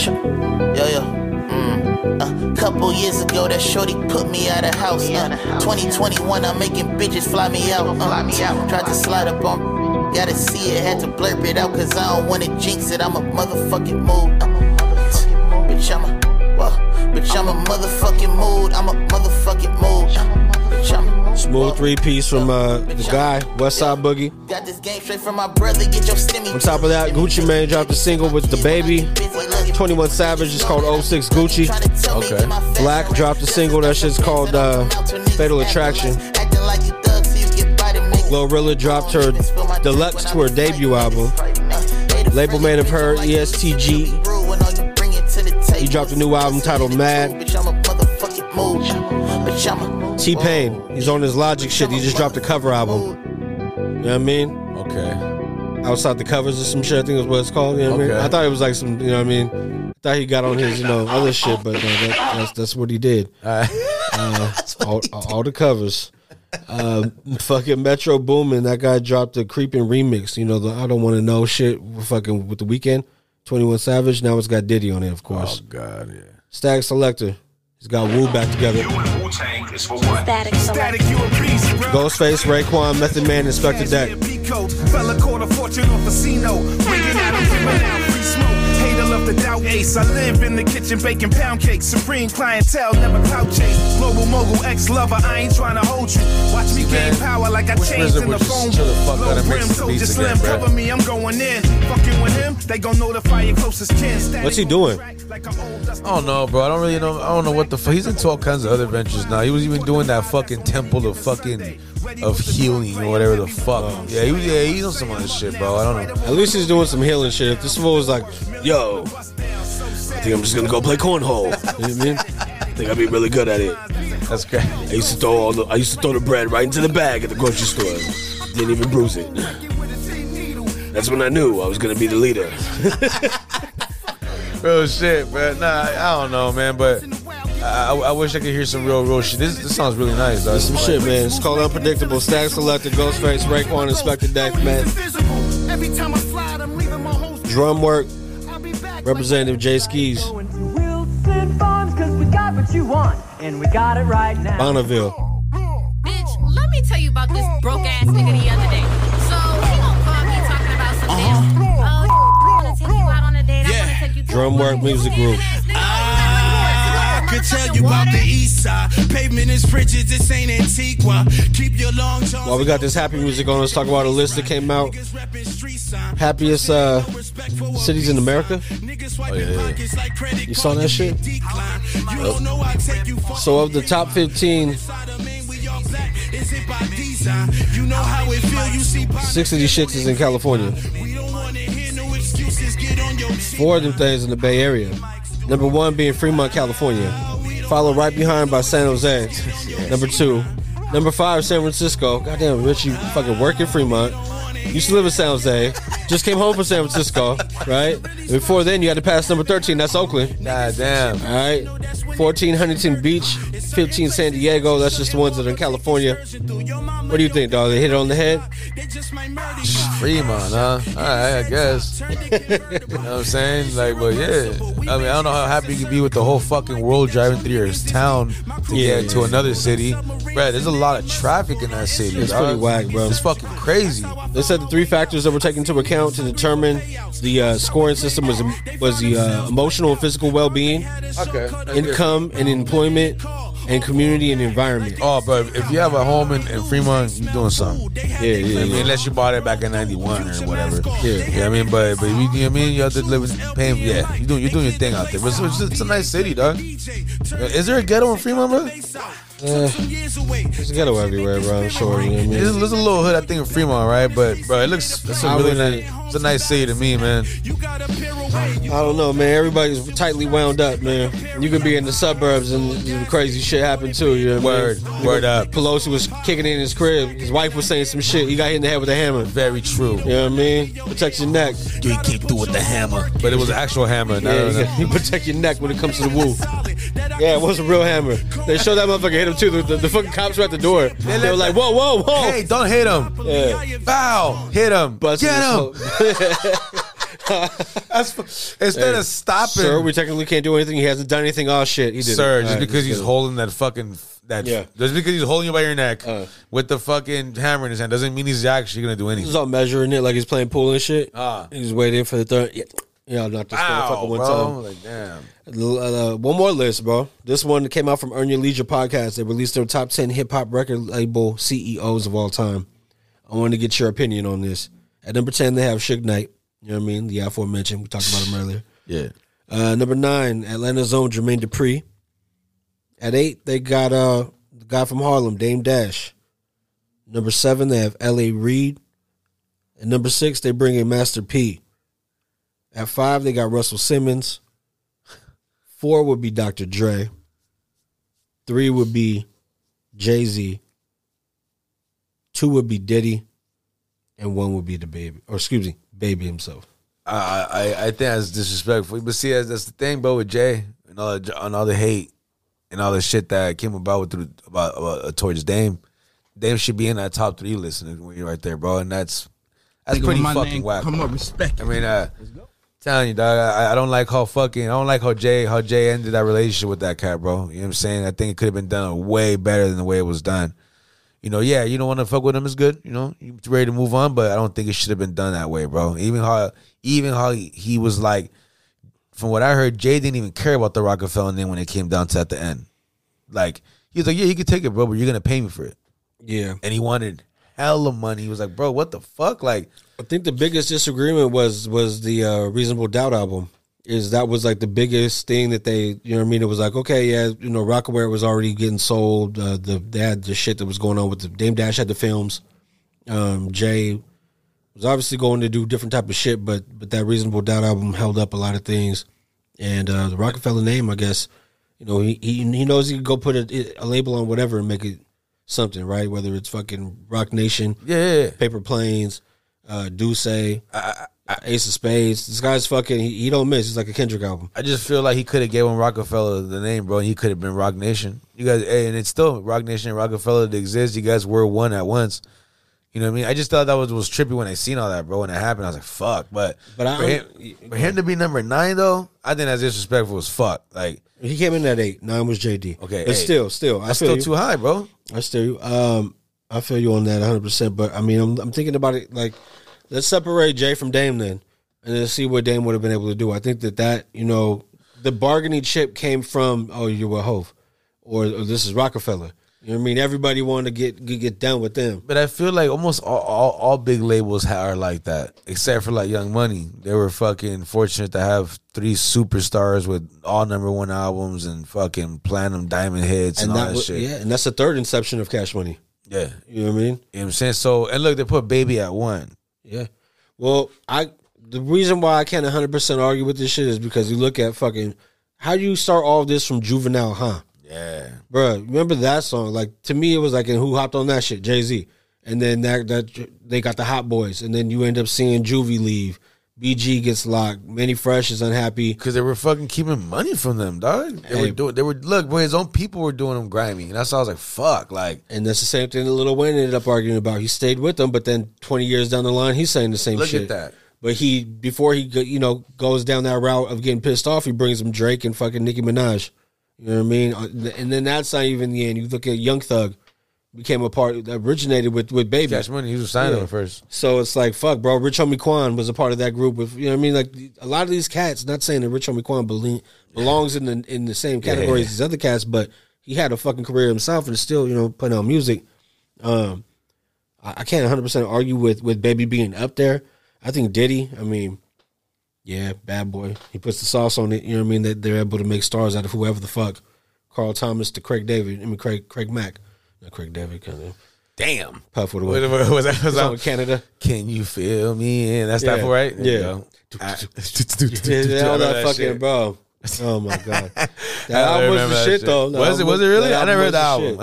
A couple years ago, that shorty put me out of house. 2021, I'm making bitches fly me out. Tried to slide up on, gotta see it, had to blurp it out, cause I don't wanna jinx it. I'm a motherfucking mood. Bitch, I'm a motherfucking mood. I'm a motherfucking mood. Smooth three-piece from the guy, Westside Boogie. Got this game straight from my brother. Get your stimmy. On top of that, Gucci Mane dropped a single with the baby. 21 Savage is called 06 Gucci. Okay. Black dropped a single. That shit's called Fatal Attraction. Lil Rilla dropped her deluxe to her debut album. Label man of her, ESTG. He dropped a new album titled Mad. T-Pain, he's on his Logic shit. He just dropped a cover album. You know what I mean? Okay. Outside the Covers or some shit, I think is what it's called. You know what I mean? I thought it was like some, you know what I mean? I thought he got on his, you know, other shit, but no, that's what he did. All the covers. Fucking Metro Boomin, that guy dropped a Creepin' remix. You know, the I Don't Wanna Know shit fucking with The Weeknd. 21 Savage, now it's got Diddy on it, of course. Oh, God, yeah. Static Selector, he's got Wu back together. Ghostface, Raekwon, Method Man, Inspector Deck. Love the doubt ace. I live in the kitchen baking pound cake. Supreme clientele, never clout chase. Global mogul, ex-lover, I ain't trying to hold you. Watch me gain power like I changed in the phone. Low brim, soldier slim, cover me, I'm going in. Fucking with him, they gon' notify your closest kin. What's he doing? I don't know, bro. I don't really know. I don't know what the fuck. He's into all kinds of other ventures now. He was even doing that fucking temple of fucking... of healing or whatever the fuck. Oh. Yeah, he's on some other shit, bro. I don't know. At least he's doing some healing shit. If this fool was like, yo, I think I'm just gonna go play cornhole. You know what I mean? I think I'd be really good at it. That's great. I used to throw the bread right into the bag at the grocery store. Didn't even bruise it. That's when I knew I was gonna be the leader. Real shit, bro. Nah, I don't know, man, but I wish I could hear some real shit. This sounds really nice, though. Some shit, man. It's called Unpredictable. Stack Selected, Ghostface, Raekwon, Inspector Deck, man. Drum work. Representative Jay Skeez. Bonneville. Bitch, let me tell you about this broke ass nigga the other day. So he gonna call me talking about some damn. I wanna take you out on a date. I wanna take you to Drum work music group. Tell you about the east side. Pavement is frigid, this ain't Antigua. Keep your long tongue. While we got this happy music on, let's talk about a list that came out. Happiest cities in America. Oh, yeah. You saw that shit? Yep. So of the top 15, 6 of these shits is in California. 4 of them things in the Bay Area. Number 1 being Fremont, California, followed right behind by San Jose. Number 2. Number 5, San Francisco. Goddamn, Richie fucking work in Fremont. Used to live in San Jose. Just came home from San Francisco, right? Before then, you had to pass number 13. That's Oakland. Nah, damn. All right. 14, Huntington Beach. 15, San Diego. That's just the ones that are in California. What do you think, dog? They hit it on the head? Fremont, huh? All right, I guess. You know what I'm saying? Like, but yeah. I mean, I don't know how happy you can be with the whole fucking world driving through your town to get to another city. Bro, there's a lot of traffic in that city. It's pretty whack, bro. It's fucking crazy. They said the 3 factors that were taken into account to determine the scoring system was the emotional and physical well-being, income and employment, and community and environment. Oh, but if you have a home in Fremont, you're doing something. Yeah. I mean, unless you bought it back in 91 or whatever. Yeah. You know what I mean? But you know what I mean? You have to live in pain. Yeah, you're doing your thing out there. But it's a nice city, dog. Is there a ghetto in Fremont, bro? There's a ghetto everywhere, bro. I'm sure. You know what I mean? There's a little hood, I think, in Fremont, right? But, bro, it's a nice city to me, man. I don't know, man. Everybody's tightly wound up, man. You could be in the suburbs and crazy shit happened too. You know what I mean? Word up. Pelosi was kicking in his crib. His wife was saying some shit. He got hit in the head with a hammer. Very true. You know what I mean? Protect your neck. You kicked through with the hammer, but it was an actual hammer. Yeah, you protect your neck when it comes to the woo. Yeah, it was a real hammer. They showed that motherfucker hit him too. The fucking cops were at the door. They were like, whoa, whoa, whoa. Hey, don't hit him. Yeah. Foul. Hit him. Busted. Get him. Instead of stopping, sir, we technically can't do anything. He hasn't done anything. Oh shit, he did. Sir, just because he's holding that fucking just because he's holding you by your neck with the fucking hammer in his hand doesn't mean he's actually gonna do anything. He's all measuring it like he's playing pool and shit. He's waiting for the third. Yeah, I'm not just gonna fucking one time. Like, damn. One more list, bro. This one came out from Earn Your Leisure podcast. They released their top 10 hip hop record label CEOs of all time. I wanted to get your opinion on this. At number 10 they have Suge Knight. You know what I mean? The aforementioned. We talked about him earlier. Yeah. Number 9, Atlanta's own Jermaine Dupri. At 8, they got the guy from Harlem, Dame Dash. Number 7, they have L.A. Reid. And number 6, they bring in Master P. At 5, they got Russell Simmons. 4 would be Dr. Dre. 3 would be Jay-Z. 2 would be Diddy. And 1 would be the Baby. Or excuse me, Baby himself. I think that's disrespectful. But see, that's the thing, bro, with Jay and all the hate and all the shit that came about with towards Dame. Dame should be in that top 3 list when you're right there, bro. And that's pretty fucking whack. Come on, respect. I mean, telling you, dog, I don't like how fucking Jay ended that relationship with that cat, bro. You know what I'm saying? I think it could have been done way better than the way it was done. You know, yeah, you don't want to fuck with him, it's good. You know, you're ready to move on, but I don't think it should have been done that way, bro. Even how he was like, from what I heard, Jay didn't even care about the Rockefeller name when it came down to at the end. Like, he was like, yeah, you can take it, bro, but you're going to pay me for it. Yeah. And he wanted hella money. He was like, bro, what the fuck? Like, I think the biggest disagreement was the Reasonable Doubt album. That was like the biggest thing that they, you know what I mean? It was like, okay, yeah, you know, Rockaware was already getting sold. They had the shit that was going on with the Dame Dash had the films. Jay was obviously going to do different type of shit, but that Reasonable Doubt album held up a lot of things. And the Rockefeller name, I guess, you know, he knows he can go put a label on whatever and make it something, right? Whether it's fucking Rock Nation, Paper Planes, Ducey, Ace of Spades. This guy's fucking he don't miss. He's like a Kendrick album. I just feel like he could have gave him Rockefeller the name, bro. And he could have been Rock Nation. You guys, and it's still Rock Nation and Rockefeller that exist. You guys were one at once. You know what I mean? I just thought that was trippy when I seen all that, bro. When it happened, I was like, fuck. But for him to be number 9 though, I think that's disrespectful as fuck. Like, he came in at 8. 9 was JD. Okay, but 8. still that's still too high, bro. I still I feel you on that 100%. But I mean, I'm thinking about it like, let's separate Jay from Dame then, and then see what Dame would have been able to do. I think that you know, the bargaining chip came from, oh, you were Hov, or this is Rockefeller. You know what I mean? Everybody wanted to get down with them. But I feel like almost all big labels are like that, except for like Young Money. They were fucking fortunate to have 3 superstars with all #1 albums and fucking platinum diamond hits and all that shit. Yeah, and that's the third inception of Cash Money. Yeah. You know what I mean? You know what I'm saying? So, and look, they put Baby at 1. Yeah. Well, the reason why I can't 100% argue with this shit is because you look at fucking, how do you start all this from Juvenile, huh? Yeah. Bro, remember that song? Like, to me, it was like, and who hopped on that shit? Jay-Z. And then that they got the Hot Boys. And then you end up seeing Juvie leave. BG gets locked. Manny Fresh is unhappy. Because they were fucking keeping money from them, dog. They were, his own people were doing them grimy. And that's how I was like, fuck. Like, and that's the same thing that Lil Wayne ended up arguing about. He stayed with them, but then 20 years down the line, he's saying the same shit. Look at that. But he, before he, you know, goes down that route of getting pissed off, he brings him Drake and fucking Nicki Minaj. You know what I mean? And then that's not even the end. You look at Young Thug. Became a part, originated with Baby. Cash Money, he was signed on first. So it's like, fuck, bro. Rich Homie Quan was a part of that group with, you know what I mean? Like, a lot of these cats, not saying that Rich Homie Quan belongs in the same category as these other cats, but he had a fucking career himself and is still, you know, putting out music. I can't 100% argue with Baby being up there. I think Diddy, I mean, yeah, bad boy. He puts the sauce on it, you know what I mean? That they're able to make stars out of whoever the fuck. Carl Thomas to Craig Mack. Craig David, kind of. Damn. Puff with what? Was that on Canada? Can you feel me? And that's yeah. That right? There yeah. That fucking bro. Oh my god, that album was the shit though. Was it really? I never heard the album.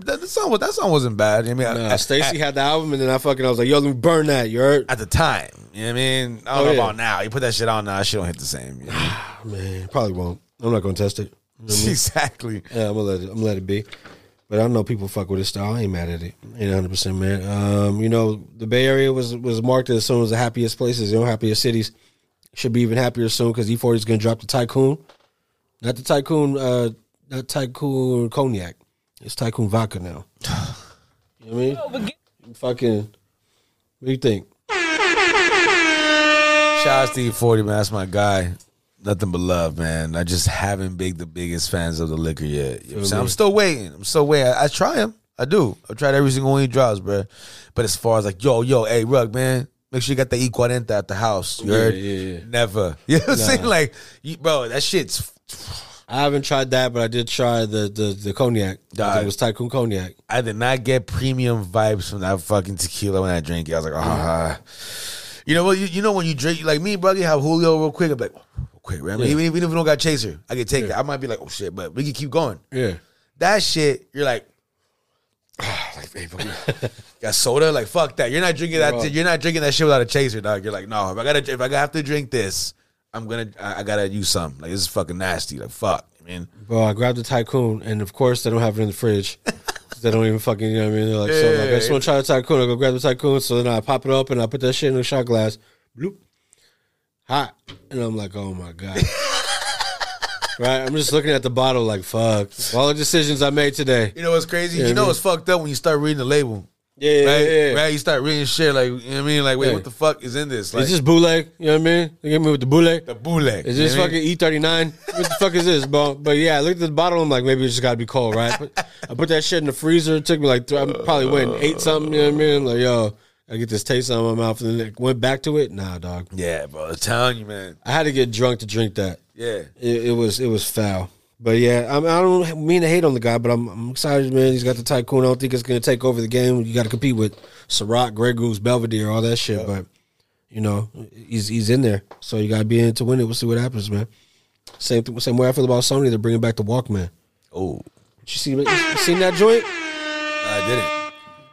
That song wasn't bad. You know what I mean, Stacey had the album, and then I was like, "Yo, let me burn that." You heard at the time. You know what I mean? I don't know about now. You put that shit on now, shit don't hit the same. You know? Man, probably won't. I'm not gonna test it. You know what I mean? Exactly. Yeah, I'm gonna let it be. But I know people fuck with this style. I ain't mad at it. 100%, man. You know, the Bay Area was marked as some of the happiest places, happiest cities. Should be even happier soon because E40 is going to drop the Tycoon. Not the Tycoon, not Tycoon Cognac. It's Tycoon Vodka now. You know what I mean? Fucking, what do you think? Shout out to E40, man. That's my guy. Nothing but love, man. I just haven't been the biggest fans of the liquor yet. You know what I'm saying? I'm still waiting. I try him. I do. I've tried every single one he drops, bro. But as far as like, yo, hey, Rug, man. Make sure you got the E40 at the house. You heard? Yeah. Never. You know what I'm saying? Like, bro, that shit's... I haven't tried that, but I did try the cognac. It was Tycoon Cognac. I did not get premium vibes from that fucking tequila when I drank it. I was like, You know what? You know when you drink, like me, bro, you have Julio real quick. I'm like, right? I mean, even if we don't got Chaser, I can take that. I might be like, oh, shit, but we can keep going. Yeah. That shit, you're like... like, babe, got soda? Like, fuck that. You're not drinking that. You're not drinking that shit without a chaser, dog. You're like, no. If I have to drink this, I gotta use some. Like, this is fucking nasty. Like, fuck, man. Bro, I grabbed the Tycoon, and of course they don't have it in the fridge. They don't even fucking, you know what I mean? They're like, I just want to try the Tycoon. I go grab the Tycoon, so then I pop it up and I put that shit in a shot glass. Bloop, hot, and I'm like, oh my god. Right, I'm just looking at the bottle like, fuck, all the decisions I made today. You know what's crazy? You know what's fucked up when you start reading the label. Yeah, right? Right, you start reading shit like, you know what I mean? Like, wait, what the fuck is in this? Like, is this bootleg? You know what I mean? They get me with the bootleg. The bootleg. Is this fucking E39? What the fuck is this, bro? But yeah, I looked at the bottle, I'm like, maybe it just gotta be cold, right? I put that shit in the freezer. It took me like, I'm probably waiting 8 something, you know what I mean? Like, yo, I get this taste out of my mouth, and then went back to it. Nah, dog. Yeah, bro, I'm telling you, man. I had to get drunk to drink that. Yeah, it was foul. But yeah, I don't mean to hate on the guy, but I'm excited, man. He's got the Tycoon. I don't think it's gonna take over the game. You got to compete with Ciroc, Grey Goose, Belvedere, all that shit. Yeah. But you know, he's in there, so you gotta be in to win it. We'll see what happens, man. Same way I feel about Sony. They're bringing back the Walkman. Oh, you seen that joint? I didn't.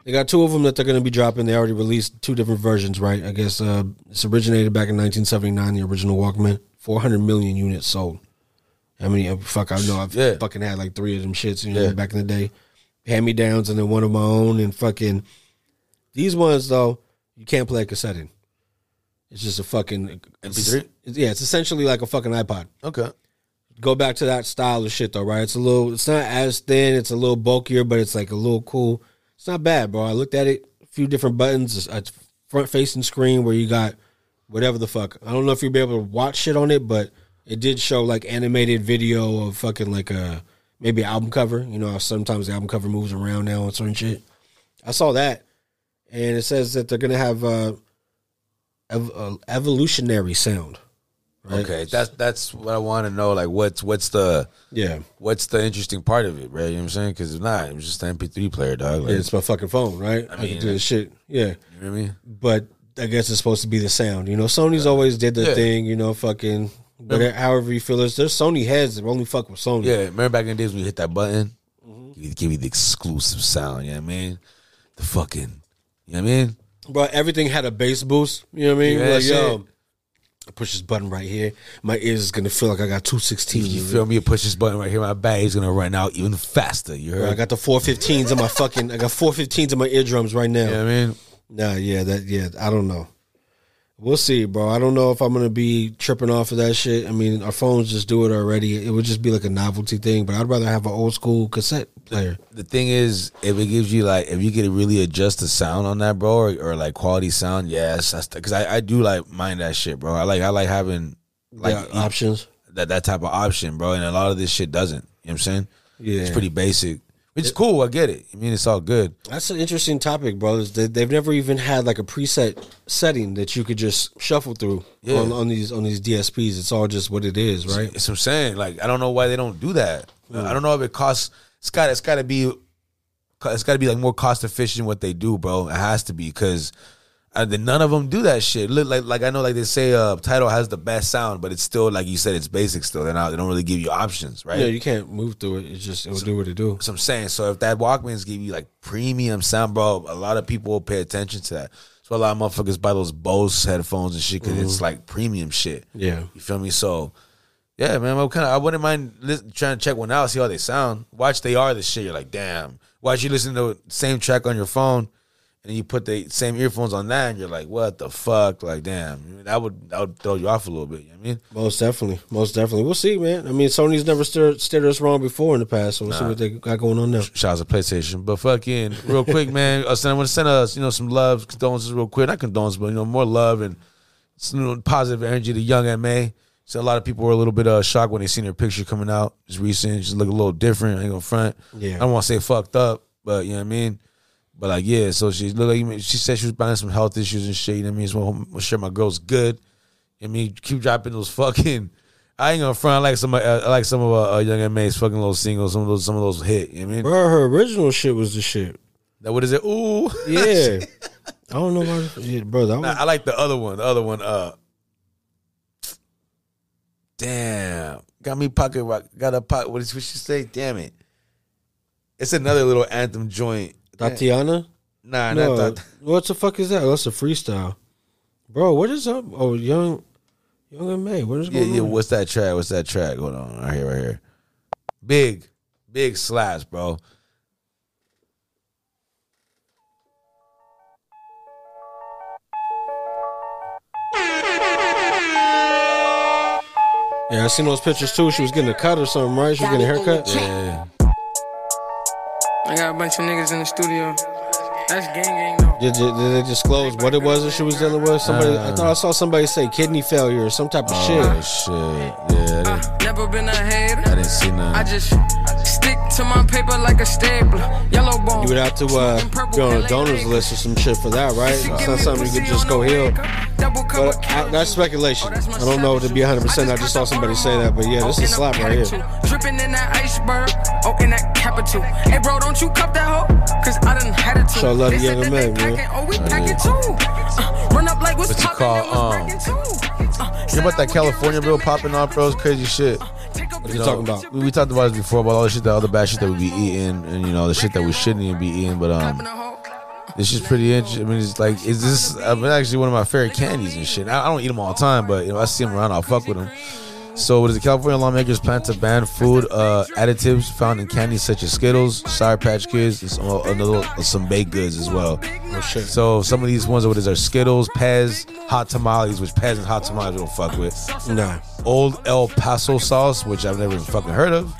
They got 2 of them that they're going to be dropping. They already released 2 different versions, right? I guess it's originated back in 1979, the original Walkman. 400 million units sold. I mean, fuck, I know. I've fucking had like 3 of them shits, you know, back in the day. Hand-me-downs and then one of my own. And fucking... These ones, though, you can't play a cassette in. It's just a fucking... MP3? Yeah, it's essentially like a fucking iPod. Okay. Go back to that style of shit, though, right? It's a little... It's not as thin. It's a little bulkier, but it's like a little cool... It's not bad, bro. I looked at it. A few different buttons. A front-facing screen where you got whatever the fuck. I don't know if you'll be able to watch shit on it, but it did show, like, animated video of fucking, like, maybe an album cover. You know, sometimes the album cover moves around now on certain shit. I saw that, and it says that they're going to have evolutionary sound. Right? Okay, that's what I want to know. Like, what's the interesting part of it, right? You know what I'm saying? Because if not, it was just an MP3 player, dog. Like, it's my fucking phone, right? I mean, can do this shit. Yeah, you know what I mean. But I guess it's supposed to be the sound. You know, Sony's always did the thing. You know, fucking. But however you feel, there's Sony heads that only fuck with Sony. Yeah, remember back in the days when you hit that button, give me the exclusive sound. You know what I mean? The fucking. You know what I mean? Bro, everything had a bass boost. You know what I mean? Like, yo. I push this button right here. My ears is gonna feel like I got 216. You feel me? You push this button right here. My battery's gonna run out even faster. You heard? Bro, I got the 415s in my fucking. I got 415s in my eardrums right now. Yeah, you know I mean, I don't know. We'll see, bro. I don't know if I'm gonna be tripping off of that shit. I mean, our phones just do it already. It would just be like a novelty thing. But I'd rather have an old school cassette player. The thing is, if it gives you like, if you could really adjust the sound on that, bro, or like quality sound, yes, because I do like mind that shit, bro. I like having like options, that type of option, bro. And a lot of this shit doesn't. You know what I'm saying? Yeah, it's pretty basic. It's cool. I get it. I mean, it's all good. That's an interesting topic, brothers. They've never even had like a preset setting that you could just shuffle through on these DSPs. It's all just what it is, right? That's what I'm saying. Like, I don't know why they don't do that. I don't know if it costs. It's got to be It's got to be like more cost efficient what they do, bro. It has to be, because none of them do that shit. Look, like I know, like they say, Tidal has the best sound, but it's still, like you said, it's basic still. They don't really give you options, right? Yeah, you can't move through it. It's just it'll do what it do. So I'm saying, so if that Walkmans give you like premium sound, bro, a lot of people will pay attention to that. So a lot of motherfuckers buy those Bose headphones and shit, because it's like premium shit. Yeah, you feel me? So. Yeah, man, I wouldn't mind trying to check one out, see how they sound. Watch They Are the shit. You're like, damn. Watch you listen to the same track on your phone, and you put the same earphones on that, and you're like, what the fuck? Like, damn. I mean, that would throw you off a little bit. You know what I mean? Most definitely. Most definitely. We'll see, man. I mean, Sony's never steered us wrong before in the past, so we'll see what they got going on now. Shout out to PlayStation. But fucking, real quick, man, I want to send us, some love, condolences real quick. Not condolences, but, more love and some positive energy to young M.A. So a lot of people were a little bit shocked when they seen her picture coming out. It's recent. She look a little different. I ain't gonna front. Yeah. I don't want to say fucked up, but you know what I mean? But like, yeah, so she looked like, she said she was battling some health issues and shit. You know what I mean? Just want to share my girl's good. You know what I mean? Keep dropping those fucking, I ain't gonna front. I like some of Young MA's fucking little singles. Some of those hit. You know what I mean? Bro, her original shit was the shit. That, what is it? Ooh. Yeah. I don't know why. Yeah, bro, that I like the other one. Damn, got me pocket rock. Got a pocket. What did she say? Damn it! It's another little anthem joint. Tatiana? Nah, no. Not that. What the fuck is that? That's a freestyle, bro. What is up? Oh, young May. What is going on? Yeah. What's that track? Hold on. Right here. Big slaps, bro. Yeah, I seen those pictures too. She was getting a cut or something, right? She was getting a haircut. Yeah. I got a bunch of niggas in the studio. That's gang. Did they disclose what it was that she was dealing with? Somebody, I thought I saw somebody say kidney failure or some type of shit. Oh shit! Yeah. Never been a hater. I didn't see none. I just stick to my paper like a stapler. Yellow bone. You would have to go on a donor's list or some shit for that, right? It's not something you could just go heal. But that's speculation. I don't know to be 100%. I just saw somebody say that, but yeah, this is a slap right here. Dripping in that iceberg, oh in that capital. Hey bro, don't you cup that hoe? Cause I done had it too. Show love to young man, man. Oh, we pack it too. Run up like what's poppin'? You about that California bill popping off, bro? It's crazy shit. What you talking about? We talked about this before about all the shit, all the bad shit that we be eating, and the shit that we shouldn't even be eating, but this is pretty interesting. I mean, it's like, is this? I mean, actually, one of my favorite candies and shit. I don't eat them all the time, but I see them around. I'll fuck with them. So, what is the California lawmakers plan to ban food additives found in candies such as Skittles, Sour Patch Kids, and some baked goods as well? Oh, shit. So, some of these ones, are Skittles, Pez, hot tamales, which Pez and hot tamales we don't fuck with. Nah. Old El Paso sauce, which I've never even fucking heard of,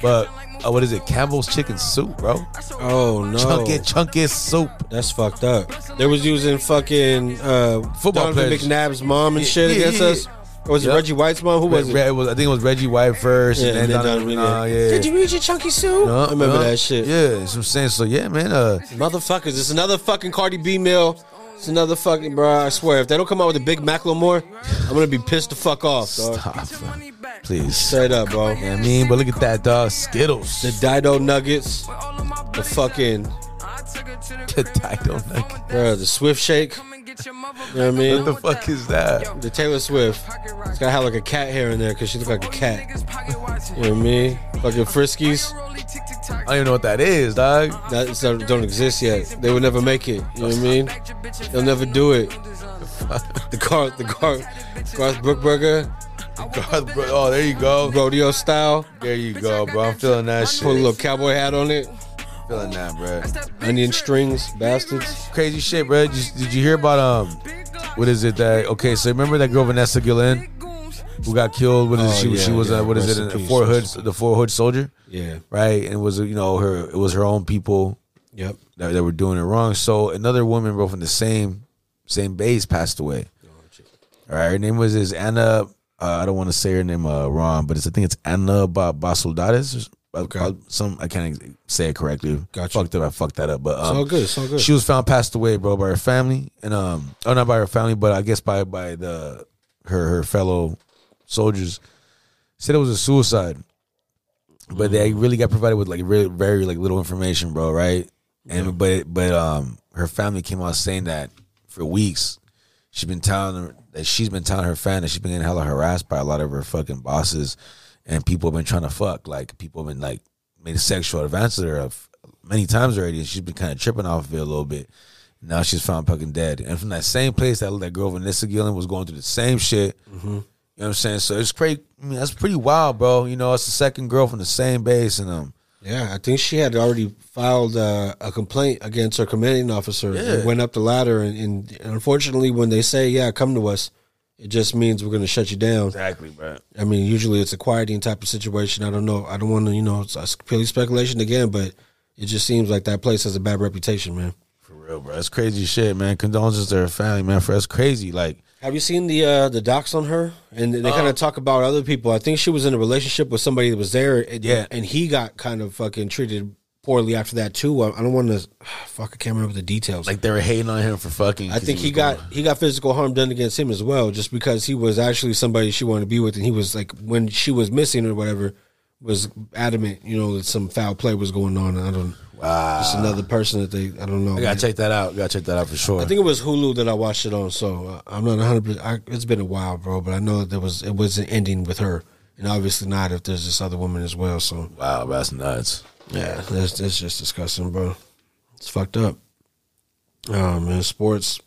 but. Oh, what is it? Campbell's chicken soup, bro. Oh no, chunky soup. That's fucked up. They was using fucking football players. McNabb's mom and shit against us. Or was it Reggie White's mom? Who was it? I think it was Reggie White first. Yeah, and then did you read your chunky soup? No, I remember that shit. Yeah, that's what I'm saying. So yeah, man. Motherfuckers, it's another fucking Cardi B meal. It's another fucking, bro. I swear, if they don't come out with a Big Macklemore, I'm gonna be pissed the fuck off, dog. Stop, man. Please. Straight up, bro. You know what I mean? But look at that, dog. Skittles. The Dido Nuggets. The fucking. The Dido Nuggets. Bro, the Swift Shake. You know what I mean? What the fuck is that? The Taylor Swift. It's gotta have like a cat hair in there, cause she look like a cat. You know what I mean? Fucking Friskies. I don't even know what that is, dog. That don't exist yet. They would never make it. You know what I mean? They'll never do it. The Garth Brooke Burger. Oh, there you go. Rodeo style. There you go, bro. I'm feeling that shit. Put a little cowboy hat on it. Feeling that, bro. Onion strings, bastards. Crazy shit, bro. Did you hear about what is it that? Okay, so remember that girl Vanessa Guillen who got killed? What is it? She was what is it? The Fort Hood soldier. Yeah. Right, and it was her. It was her own people. Yep. That were doing it wrong. So another woman, bro, from the same base passed away. All right, her name was Anna. I don't want to say her name wrong, but it's Anna Basoldadas. Okay. I can't say it correctly. Gotcha. I fucked that up. But it's all good. She was found passed away, bro, by her family, and not by her family, but I guess by her fellow soldiers. Said it was a suicide, but they really got provided with like really very like little information, bro. Right? And yeah. but her family came out saying that for weeks she's been telling her fan that she's been getting hella harassed by a lot of her fucking bosses, and people have been trying to fuck. Like, people have been like made sexual advances to her many times already, and she's been kind of tripping off of it a little bit. Now she's found fucking dead. And from that same place that girl Vanessa Gillen was going through the same shit. Mm-hmm. You know what I'm saying? So it's crazy. I mean, that's pretty wild, bro. You know, it's the second girl from the same base. And yeah, I think she had already filed a complaint against her commanding officer. Yeah. It went up the ladder, and unfortunately, when they say, yeah, come to us, it just means we're going to shut you down. Exactly, bro. I mean, usually it's a quieting type of situation. I don't know. I don't want to, you know, it's purely speculation again, but it just seems like that place has a bad reputation, man. For real, bro. That's crazy shit, man. Condolences to her family, man. For us, crazy, like. Have you seen the docs on her? And they kind of talk about other people. I think she was in a relationship with somebody that was there, and he got kind of fucking treated poorly after that too. I don't want to. Fuck, I can't remember the details. Like, they were hating on him for fucking. I think he got physical harm done against him as well, just because he was actually somebody she wanted to be with, and he was like, when she was missing or whatever, was adamant, you know, that some foul play was going on. And I don't. Wow. Just another person that I don't know. I gotta check that out. Gotta check that out for sure. I think it was Hulu that I watched it on, so I'm not 100%. It's been a while, bro, but I know that it wasn't ending with her, and obviously not if there's this other woman as well. So wow, bro, that's nuts. Yeah, that's just disgusting, bro. It's fucked up. Man, sports.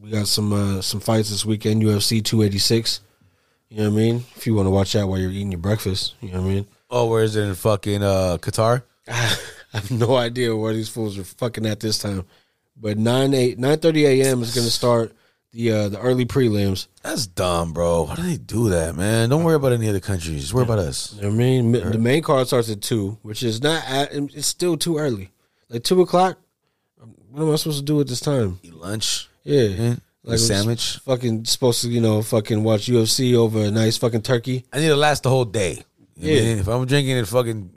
We got some fights this weekend. UFC 286. You know what I mean? If you want to watch that while you're eating your breakfast, you know what I mean. Oh, where is it in fucking Qatar? I have no idea where these fools are fucking at this time. But 9:30 a.m. is going to start the early prelims. That's dumb, bro. Why do they do that, man? Don't worry about any other countries. Just worry about us. I mean, the main card starts at 2, which is it's still too early. Like 2 o'clock, what am I supposed to do at this time? Eat lunch? Yeah. Mm-hmm. Like a sandwich? Fucking supposed to, you know, fucking watch UFC over a nice fucking turkey. I need to last the whole day. You know what I mean? If I'm drinking at fucking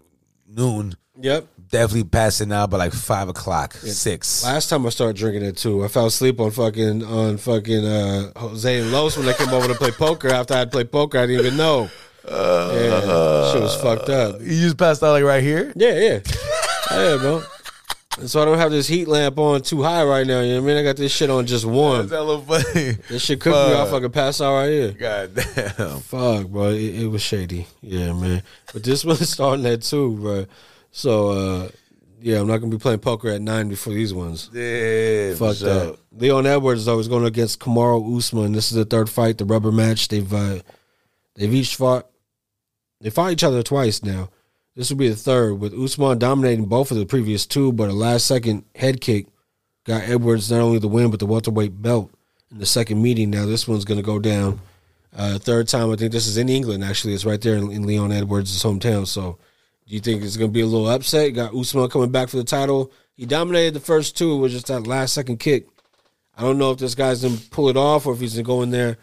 noon. Yep. Definitely passing out by like 5 o'clock, 6. Last time I started drinking at 2, I fell asleep on fucking Jose and Los when they came over to play poker. After I had played poker, I didn't even know. Shit was fucked up. You just passed out like right here? Yeah. Yeah, bro. And so I don't have this heat lamp on too high right now. You know what I mean? I got this shit on just one. That little funny. This shit cooked me off. I could pass out right here. God damn. Fuck, bro. It was shady. Yeah, man. But this one's starting at 2, bro. So, yeah, I'm not going to be playing poker at 9 before these ones. Yeah. Fucked up. Leon Edwards is always going against Kamaru Usman. This is the third fight, the rubber match. They've each fought. They fought each other twice now. This will be the third, with Usman dominating both of the previous 2, but a last-second head kick got Edwards not only the win, but the welterweight belt in the second meeting. Now this one's going to go down. Third time, I think this is in England, actually. It's right there in Leon Edwards' hometown, so... Do you think it's going to be a little upset? Got Usman coming back for the title. He dominated the first 2. It was just that last-second kick. I don't know if this guy's going to pull it off or if he's going to go in there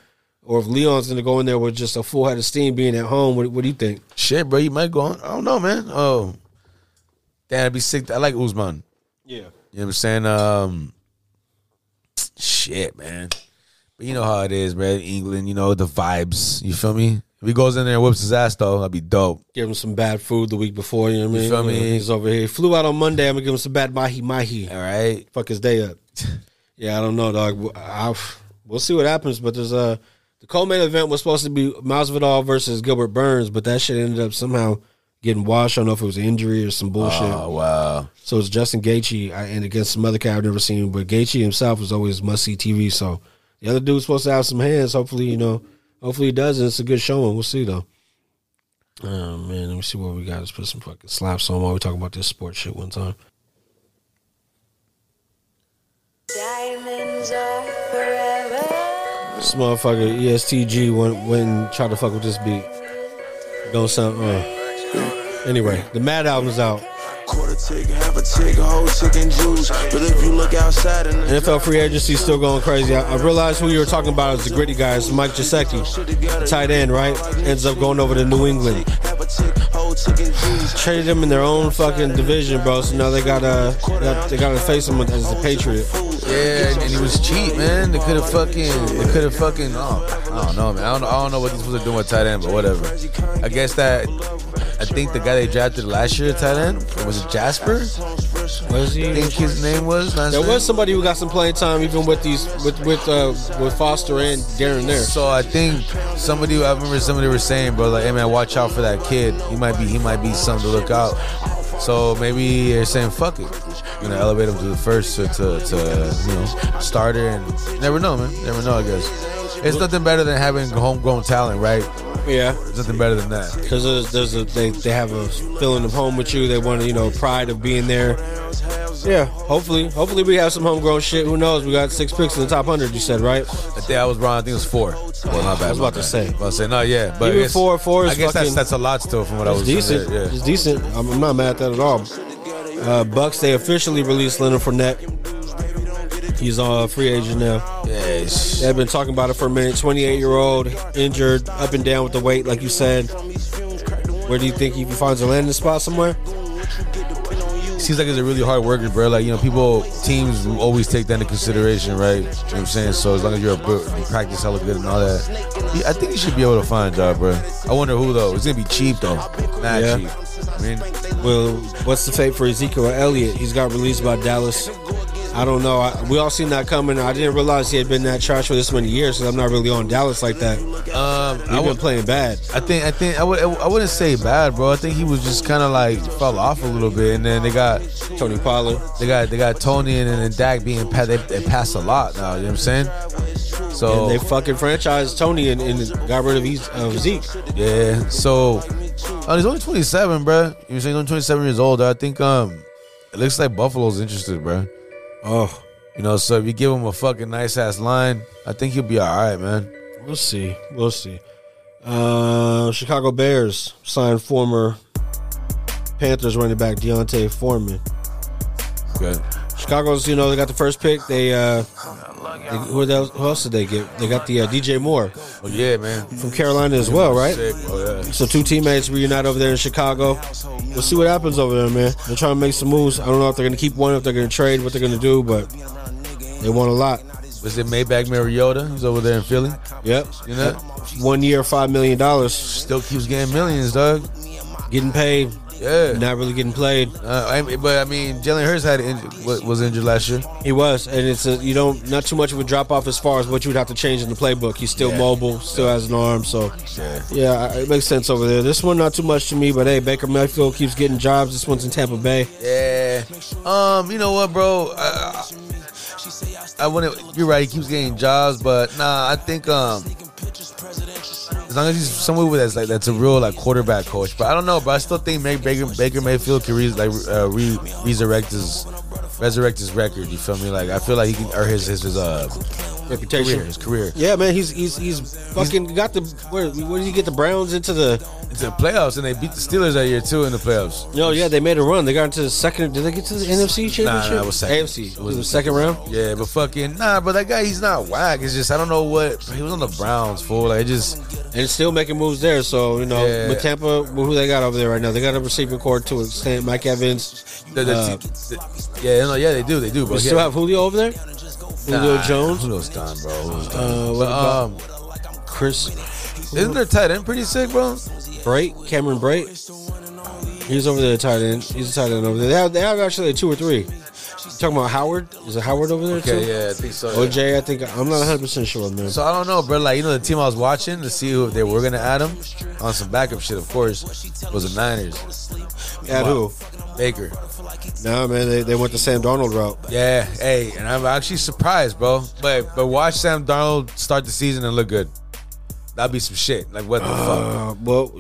or if Leon's going to go in there with just a full head of steam being at home. What do you think? Shit, bro, you might go on. I don't know, man. Oh, that'd be sick. I like Usman. Yeah. You know what I'm saying? Shit, man. But you know how it is, man. England, you know, the vibes. You feel me? If he goes in there and whips his ass, though, that'd be dope. Give him some bad food the week before, you know what I mean? You feel me? You know, he's over here. He flew out on Monday. I'm going to give him some bad mahi-mahi. All right. Fuck his day up. Yeah, I don't know, dog. We'll see what happens, but there's the co-main event was supposed to be Masvidal versus Gilbert Burns, but that shit ended up somehow getting washed. I don't know if it was an injury or some bullshit. Oh, wow. So it's Justin Gaethje and against some other guy I've never seen, but Gaethje himself was always must-see TV, so the other dude's supposed to have some hands, hopefully, you know. Hopefully he does, and it's a good showing. We'll see, though. Oh, man, let me see what we got. Let's put some fucking slaps on while we talk about this sports shit one time. Diamonds are forever. This motherfucker, ESTG, went and tried to fuck with this beat. Don't sound... Anyway, the Mad album's out. NFL free agency still going crazy. I realized who you were talking about is the gritty guys, Mike Gesicki, tight end, right? Ends up going over to New England. Traded him in their own fucking division, bro. So now they gotta face him as a Patriot. Yeah, and he was cheap, man. They could have fucking. I don't know, man. I don't know what these fools are doing with tight end, but whatever. I guess I think the guy they drafted last year, tight end, was it Jasper? Was he? I think his name was. There was somebody who got some playing time, even with these, with Foster and De'Aaron there. So I think somebody, I remember somebody was saying, bro, like, hey man, watch out for that kid. He might be something to look out. So maybe they're saying, fuck it, I'm gonna elevate him to the first to starter, and never know, man. Never know, I guess. It's nothing better than having homegrown talent, right? Yeah. It's nothing better than that. Because they have a feeling of home with you. They want to, pride of being there. Yeah, hopefully we have some homegrown shit. Who knows? We got 6 picks in the top 100, you said, right? I think I was wrong. I think it was 4. Well, my bad. I was about to say. No, yeah. But even 4 is I guess fucking, that's a lot still from what I was saying. Yeah. It's decent. I'm not mad at that at all. Bucks, they officially released Leonard Fournette. He's a free agent now. Yes. They've been talking about it for a minute. 28-year-old, injured, up and down with the weight, like you said. Where do you think he finds a landing spot somewhere? Seems like he's a really hard worker, bro. Like, teams always take that into consideration, right? You know what I'm saying? So as long as you practice hella good and all that, I think he should be able to find a job, bro. I wonder who, though. It's going to be cheap, though. Not cheap. I mean, well, what's the fate for Ezekiel Elliott? He's got released by Dallas. I don't know. We all seen that coming. I didn't realize he had been that trash for this many years. So I'm not really on Dallas like that. He's been playing bad. I wouldn't say bad, bro. I think he was just kind of like fell off a little bit, and then they got Tony Pollard. They got Tony and then Dak being passed. They pass a lot now. You know what I'm saying? So and they fucking franchised Tony and got rid of Zeke. Yeah. So he's only 27, bro. You know what I'm saying? He's only 27 years old. I think it looks like Buffalo's interested, bro. Oh, so if you give him a fucking nice ass line, I think he'll be alright, man. We'll see. Chicago Bears signed former Panthers running back Deontay Foreman. Good. Chicago's, they got the first pick. Who else did they get? They got the DJ Moore. Oh yeah, man, from Carolina as well, right? Oh, yeah. So 2 teammates reunite over there in Chicago. We'll see what happens over there, man. They're trying to make some moves. I don't know if they're going to keep one, if they're going to trade, what they're going to do, but they want a lot. Was it Maybach Mariota who's over there in Philly? Yep. One year, $5 million. Still keeps getting millions, dog. Getting paid. Yeah. Not really getting played. Jalen Hurts was injured last year. He was. And it's not too much of a drop off as far as what you would have to change in the playbook. He's still mobile, still has an arm. So yeah, it makes sense over there. This one not too much to me, but hey, Baker Mayfield keeps getting jobs. This one's in Tampa Bay. Yeah. You know what, bro, I wouldn't. You're right, he keeps getting jobs. But nah, I think as long as he's someone that's a real quarterback coach. But I don't know, but I still think Baker Mayfield can resurrect his record. You feel me? I feel like he can, or his reputation, his career. Yeah, man, he's got the. Where did he get the Browns into the playoffs? And they beat the Steelers that year too in the playoffs. No, yeah, they made a run. They got into the second. Did they get to the NFC championship? Nah, it was second. AFC. It was the second round. Yeah, but fucking nah, but that guy, he's not whack. It's just I don't know what he was on the Browns for. Like it just. And still making moves there. So, with Tampa, who they got over there right now? They got a receiving core to extend Mike Evans. They do. But still have Julio over there? Julio Jones? Julio's done, bro. Chris. Isn't their tight end pretty sick, bro? Cameron Brate. He's over there, tight end. He's a tight end over there. They have actually like 2 or 3. Talking about Howard? Is it Howard over there too? Yeah, I think so. Yeah. OJ, I think I'm not 100% sure, man. So I don't know, bro. The team I was watching to see who they were gonna add him on some backup shit, of course, was the Niners. Add who? Baker. Nah, man, they went the Sam Darnold route. Yeah, hey, and I'm actually surprised, bro. But watch Sam Darnold start the season and look good. That'd be some shit. Like what the fuck? Well,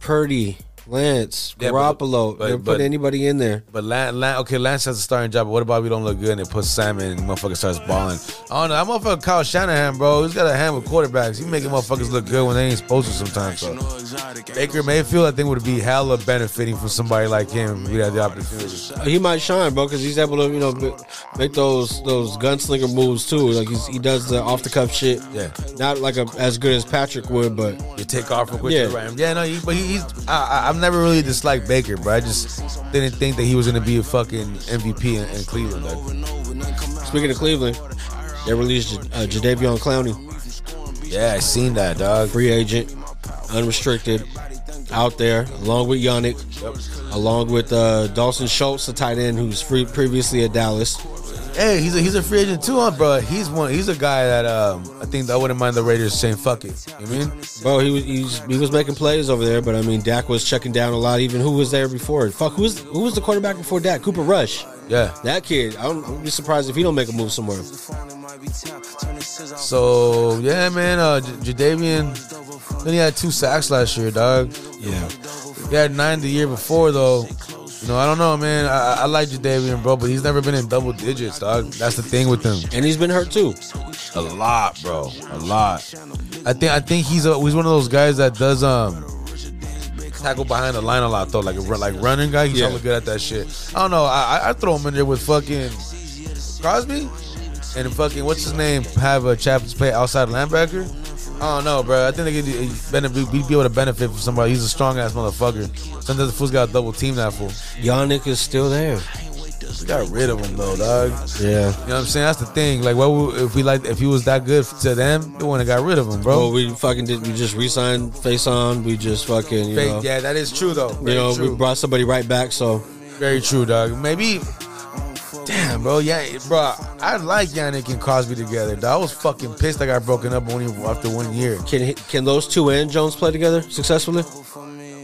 Purdy. Lance, Garoppolo, they don't put anybody in there. But Lance has a starting job. But what about we don't look good and they put Sam in and motherfucker starts balling? I don't know. That motherfucker Kyle Shanahan, bro, he's got a hand with quarterbacks. He making motherfuckers look good when they ain't supposed to sometimes. So Baker Mayfield, I think, would be hella benefiting from somebody like him. We had the opportunity. He might shine, bro, because he's able to make those gunslinger moves too. Like he does the off the cuff shit. Yeah, not as good as Patrick would, but you take off real quick. Yeah, right. Yeah, no, he's. I'm never really disliked Baker, but I just didn't think that he was going to be a fucking MVP in Cleveland. Speaking of Cleveland, they released Jadeveon Clowney. Yeah, I seen that, dog. Free agent, unrestricted, out there, along with Yannick. Yep. along with Dawson Schultz, a tight end who's free previously at Dallas. Hey, he's a free agent too, huh, bro? He's a guy that I think I wouldn't mind the Raiders saying fuck it. You know what I mean, bro, he was making plays over there, but I mean Dak was checking down a lot. Even who was there before? Fuck, who was the quarterback before Dak? Cooper Rush. Yeah, that kid. I'd be surprised if he don't make a move somewhere. So yeah, man, Jadavian. Then he had 2 sacks last year, dog. Yeah, he had 9 the year before though. You know, I don't know, man. I like Jadavian, bro, but he's never been in double digits, dog. That's the thing with him. And he's been hurt too, a lot, bro, a lot. I think he's one of those guys that does tackle behind the line a lot though, like running guy. He's hella good at that shit. I don't know. I throw him in there with fucking Crosby and fucking what's his name, have a Chappell's play outside linebacker. I don't know, bro. I think we'd be able to benefit from somebody. He's a strong ass motherfucker. Sometimes the fool's got to double team that fool. Yannick is still there. We got rid of him though, dog. Yeah, you know what I'm saying? That's the thing. Like, what if he was that good to them, we wouldn't have got rid of him, bro. Well, we fucking did. We just re-signed Faison. We just fucking, you know. Yeah, that is true though. Very, you know, true. We brought somebody right back. So very true, dog. Maybe. Damn, bro. Yeah, bro, I like Yannick and Crosby together, dog. I was fucking pissed I got broken up only after 1 year. Can those two and Jones play together successfully?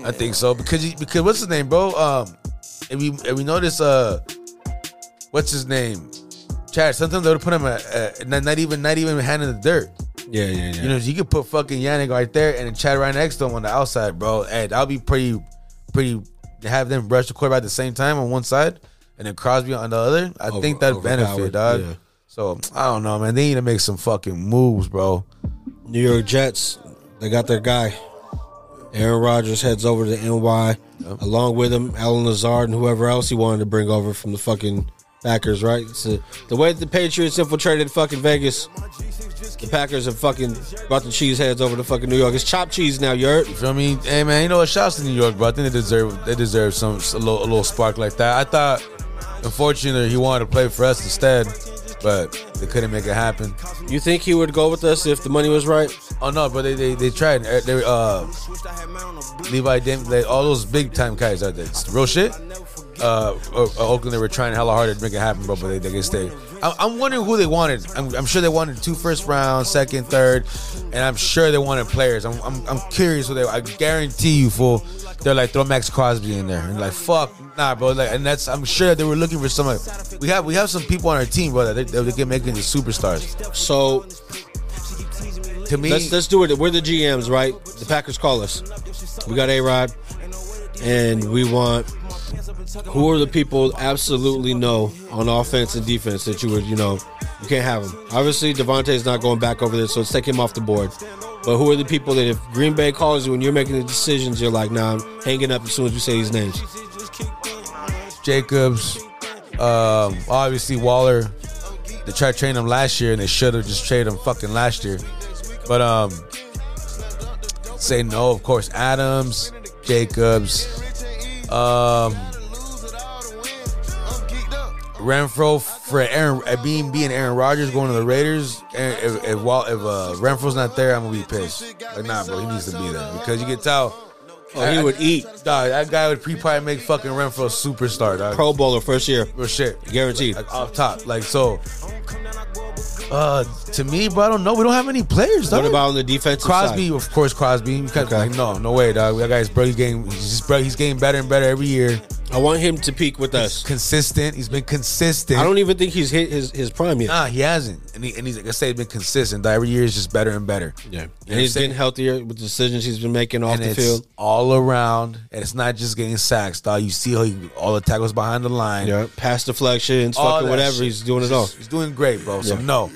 I think so. Because what's his name, bro? If we notice, what's his name, Chad, sometimes they would put him not even hand in the dirt. Yeah. You know, you could put fucking Yannick right there and Chad right next to him on the outside, bro. Hey, that'll be pretty to have them rush the quarterback at the same time on one side and then Crosby on the other. I think that'd benefit, dog. Yeah. So I don't know, man. They need to make some fucking moves, bro. New York Jets, they got their guy. Aaron Rodgers heads over to NY. Yep. Along with him, Allen Lazard and whoever else he wanted to bring over from the fucking Packers, right? So the way that the Patriots infiltrated fucking Vegas, the Packers have fucking brought the cheese heads over to fucking New York. It's chopped cheese now, you heard? You feel me? Hey, man, you know what? Shouts to New York, bro. I think they deserve a little spark like that. I thought, unfortunately, he wanted to play for us instead, but they couldn't make it happen. You think he would go with us if the money was right? Oh no, but they tried. They Levi Dame, all those big time guys out there. It's real shit. Oakland, they were trying hella hard to make it happen, bro, but they could stay. I'm wondering who they wanted. I'm sure they wanted 2 first round, 2nd, 3rd, and I'm sure they wanted players. I'm curious who they. I guarantee you, fool, they're like, throw Max Crosby in there and like, fuck, nah, bro. Like, and that's, I'm sure they were looking for somebody. We have some people on our team, bro, that they can make into superstars. So to me, let's do it. We're the GMs, right? The Packers call us. We got A-Rod, and we want. Who are the people absolutely know on offense and defense that you would, you know, you can't have them? Obviously, Devontae's not going back over there, so let's take him off the board. But who are the people that if Green Bay calls you when you're making the decisions, you're like, nah, I'm hanging up as soon as you say these names? Jacobs, obviously Waller. They tried to trade him last year, and they should have just traded him fucking last year. But say no, of course, Adams, Jacobs. Renfro for Aaron, being Aaron Rodgers going to the Raiders. If Renfro's not there, I'm gonna be pissed. Like, nah, bro, he needs to be there because you can tell. Oh, he would eat. Dog, that guy would probably make fucking Renfro a superstar, dog. Pro Bowler first year. Real shit, guaranteed. Like, off top, like so. To me, bro, I don't know. We don't have any players, dog. What about on the defensive Crosby, side? Crosby, of course, Crosby. Okay. Like, no way, dog. That guy's bro. He's getting better and better every year. I want him to peak with us. Consistent. He's been consistent. I don't even think he's hit his prime yet. Nah, he hasn't. And he's like I say, he's been consistent. Every year is just better and better. Yeah, and he's been healthier with the decisions he's been making off the field. All around, and it's not just getting sacks, dog. You see how all the tackles behind the line, pass deflections, all fucking whatever. Shit. He's doing it all. He's doing great, bro. So no.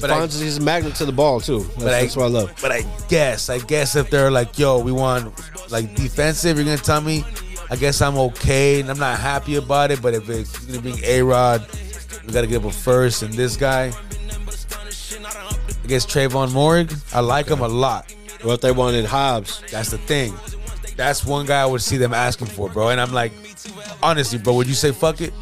But he's a magnet to the ball too. That's what I love. But I guess if they're like, yo, we want like defensive, you're gonna tell me. I guess I'm okay and I'm not happy about it, but if it's gonna be A-Rod, we gotta give up a first and this guy. I guess Trayvon Morrig, I like him a lot. Well, if they wanted Hobbs, that's the thing. That's one guy I would see them asking for, bro. And I'm like, honestly, bro, would you say fuck it?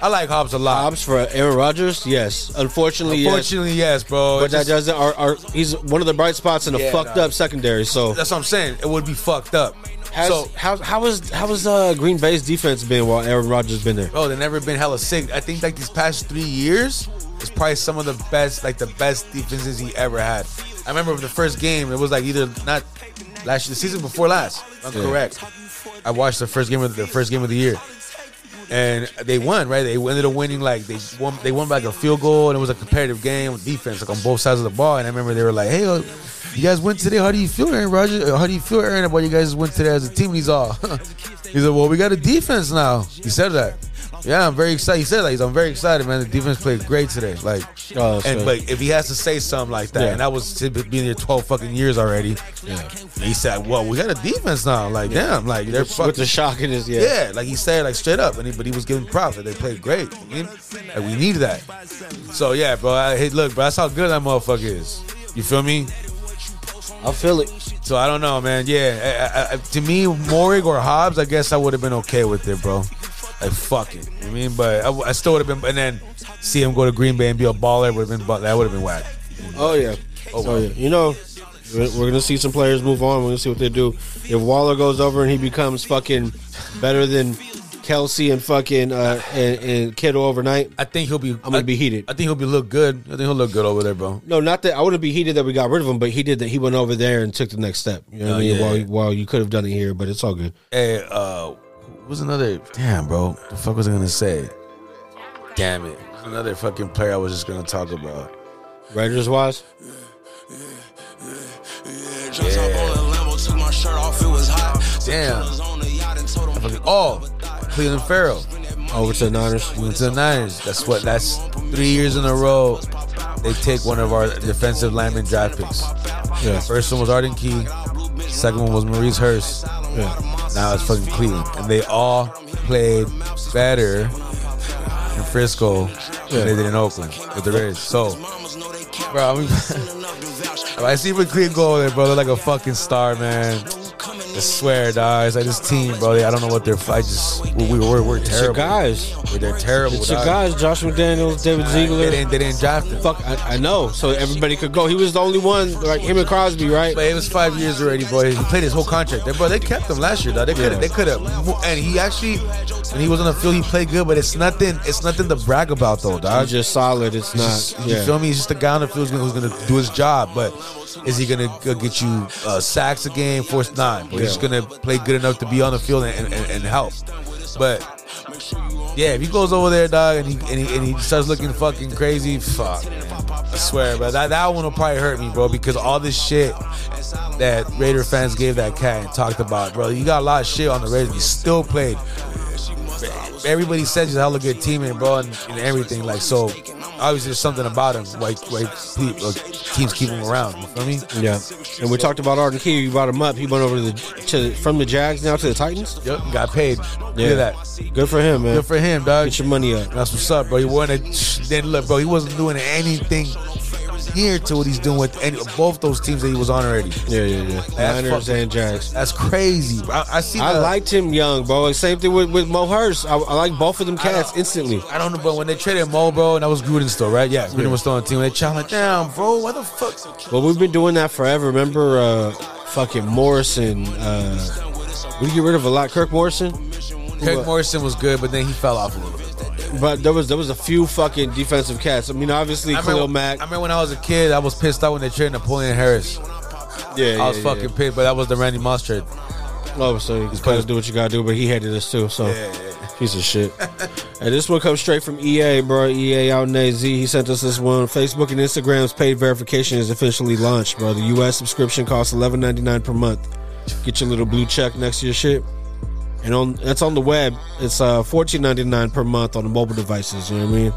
I like Hobbs a lot. Hobbs for Aaron Rodgers? Yes. Unfortunately, yes, bro. But that doesn't. He's one of the bright spots in a fucked up secondary. So that's what I'm saying. It would be fucked up. How was Green Bay's defense been while Aaron Rodgers been there? Oh, they've never been hella sick. I think like these past 3 years is probably some of the best, like the best defenses he ever had. I remember the first game, it was like either not last year, the season before last. I'm correct. I watched the first game of the year, and they won. Right, they ended up winning. Like they won by like a field goal, and it was a competitive game with defense, like on both sides of the ball. And I remember they were like, "Hey, look, you guys win today. How do you feel, Aaron Rodgers? How do you feel, Aaron, about you guys win today as a team?" And he's like, "Well, we got a defense now." He said that. Yeah, I'm very excited. He said that. I'm very excited, man. The defense played great today. Like, but if he has to say something like that, and I was being here 12 fucking years already. Yeah. And he said, "Well, we got a defense now." Like, damn, like they're fucking. With the shock in his yeah. Like he said, like straight up, and he was giving props. They played great. You know? Like we need that. So yeah, bro. Look, bro. That's how good that motherfucker is. You feel me? I feel it. So I don't know, man. Yeah, to me, Morrig or Hobbs, I guess I would have been okay with it, bro. Like, fuck it. You know what I mean? But I still would have been. And then see him go to Green Bay and be a baller that would have been whack. Oh yeah. Oh yeah. You know, we're gonna see some players move on. We're gonna see what they do. If Waller goes over and he becomes fucking better than Kelsey and fucking and Kittle overnight, I think he'll be. I'm gonna be heated. I think he'll be look good. I think he'll look good over there, bro. No, not that I wouldn't be heated that we got rid of him, but he did that. He went over there and took the next step. You know what I mean? Yeah. While you could have done it here, but it's all good. Hey, was another damn, bro. The fuck was I gonna say? Damn it! Another fucking player I was just gonna talk about. Raiders wise. Damn. Cleveland Farrell. Over to the Niners. Went to the Niners. That's 3 years in a row. They take one of our defensive lineman draft picks. Yeah. First one was Arden Key. Second one was Maurice Hurst. Yeah. Now it's fucking Cleveland. And they all played better in Frisco than they did in Oakland with the Raiders. So, bro, I see what Cleveland go there, bro. They're like a fucking star, man. I swear, dog. It's like this team, bro. I don't know what they're. I just we're terrible. It's your guys. They're terrible. It's your guys. Josh McDaniels, David Ziegler. They didn't draft him. Fuck, I know. So everybody could go. He was the only one, like him and Crosby, right? But it was 5 years already, boy. He played his whole contract. They kept him last year, dog. They could have. And he actually, when he was on the field, he played good. But it's nothing. It's nothing to brag about, though, dog. He's just solid. It's not. Just, you feel me? He's just a guy on the field who's gonna do his job, but. Is he going to get you sacks a game, force nine? Or he's going to play good enough to be on the field and help? But, yeah, if he goes over there, dog, and he starts looking fucking crazy, fuck, man. I swear, bro. That one will probably hurt me, bro, because all this shit that Raider fans gave that cat and talked about, bro, you got a lot of shit on the Raiders. You still played. Everybody says he's a hella good teammate, bro, and everything. Like, so, obviously, there's something about him. Like teams keep him around. You feel me? Yeah. And we talked about Arden Key. You brought him up. He went over from the Jags now to the Titans. Yep. Got paid. Yeah. Look at that. Good for him, man. Good for him, dog. Get your money up. That's what's up, bro. He wasn't doing anything near to what he's doing with both those teams that he was on already. Yeah. Niners and Jags. That's crazy, bro. I liked him young, bro. Same thing with Mo Hurst. I like both of them cats instantly. I don't know, but when they traded Mo, bro, and that was Gruden still, right? Yeah, Gruden was still on the team. When they challenged down, bro, why the fuck? Well, we've been doing that forever. Remember fucking Morrison. We get rid of a lot. Kirk Morrison was good, but then he fell off a little bit. But there was a few fucking defensive cats. I mean, obviously, Khalil Mack. I remember when I was a kid, I was pissed out when they traded Napoleon Harris. I was fucking pissed, but that was the Randy Moss trade. Oh, so you gotta do what you gotta do, but he hated us too, so piece of shit. And this one comes straight from EA, bro. EA out in AZ. He sent us this one. Facebook and Instagram's paid verification is officially launched, bro. The US subscription costs $11.99 per month. Get your little blue check next to your shit. And that's on the web. It's $14.99 per month on the mobile devices. You know what I mean?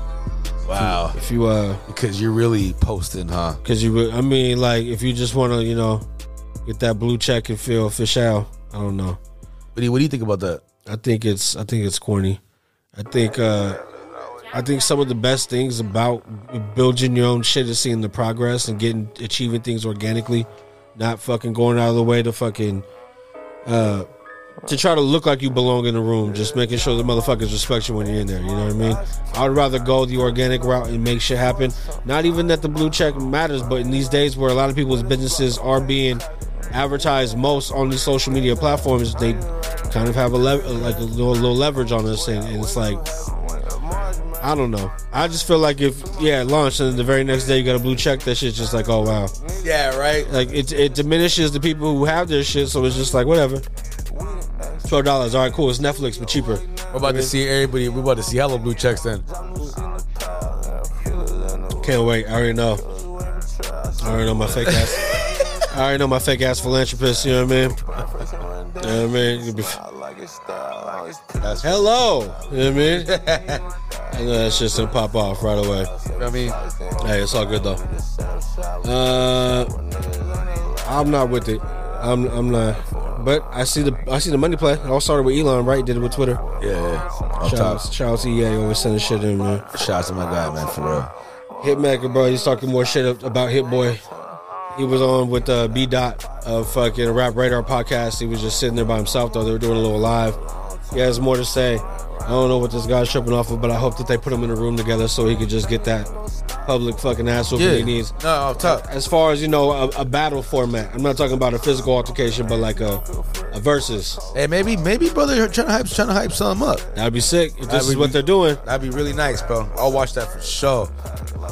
Wow. If you because you're really posting, huh? Because if you just want to, get that blue check and feel official. I don't know. What do you think about that? I think it's corny. I think some of the best things about building your own shit is seeing the progress and achieving things organically, not fucking going out of the way to fucking. To try to look like you belong in the room, just making sure the motherfuckers respect you when you're in there. You know what I mean? I'd rather go the organic route and make shit happen. Not even that the blue check matters, but in these days where a lot of people's businesses are being advertise most on the social media platforms, they kind of have a little leverage on this thing. And it's like, I don't know, I just feel like if it launched and the very next day you got a blue check, that shit's just like, oh wow. Yeah, right. Like it diminishes the people who have their shit. So it's just like, whatever, $12, alright cool, it's Netflix but cheaper. We're about to see everybody, we're about to see hella blue checks then. Can't wait. I already know my fake ass. I already know my fake ass philanthropist. You know what I mean? You know what I mean? Hello. You know what I mean? I know that shit's gonna pop off right away. You know what I mean? Hey, it's all good though. I'm not with it. I'm not. But I see the money play. It all started with Elon, right? Did it with Twitter. Yeah. Shout out to EA, always sending shit in, man. Shout out to my guy, man, for real. Hit Mac, bro, he's talking more shit about Hit Boy. He was on with B-Dot of fucking Rap Radar podcast. He was just sitting there by himself though. They were doing a little live. He has more to say. I don't know what this guy's tripping off of, but I hope that they put him in a room together so he could just get that public fucking asshole that he needs. No, off top. As far as, you know, a battle format. I'm not talking about a physical altercation, but like a versus. Hey, maybe brother trying to hype something up. That'd be sick if this is what they're doing. That'd be really nice, bro. I'll watch that for sure.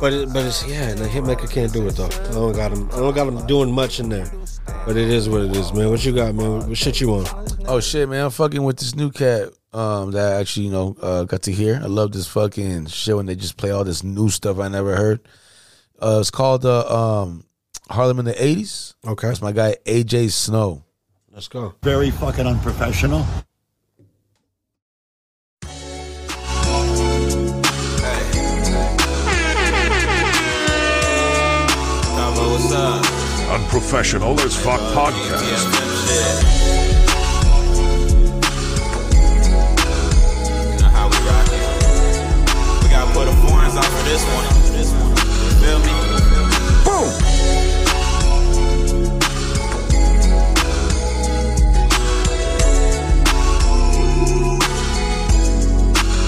But it's and the Hitmaker can't do it though. I don't got him doing much in there. But it is what it is, man. What you got, man? What shit you want? Oh shit, man, I'm fucking with this new cat that I actually, you know, got to hear. I love this fucking shit when they just play all this new stuff I never heard. It's called Harlem in the 80s. Okay. That's my guy AJ Snow. Let's go. Very fucking unprofessional. Unprofessional as fuck podcast. Put the foreigns out for this one. Feel me? Boom!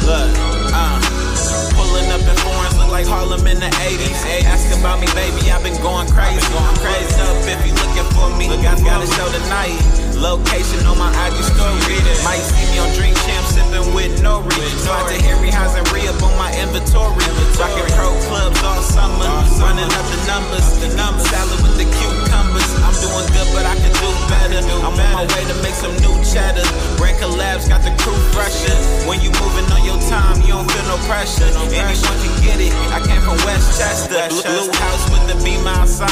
Look, pulling up in foreigns, look like Harlem in the 80s. Asking about me, baby, I've been going crazy. I'm crazy up if you looking for me. I've got a show tonight. Location on my IG story. Might see me on Drink Champ sipping with Nori. Tried to Harry House and re-up on my inventory. Rocking pro clubs all summer. Running up the numbers. Salad with the cucumbers. I'm doing good, but I can do better. I'm on my way to make some new cheddar. Brand collabs, got the crew fresher. When you moving on your time, you don't feel no pressure. Anyone can get it. I came from Westchester. Blue house with the beam outside.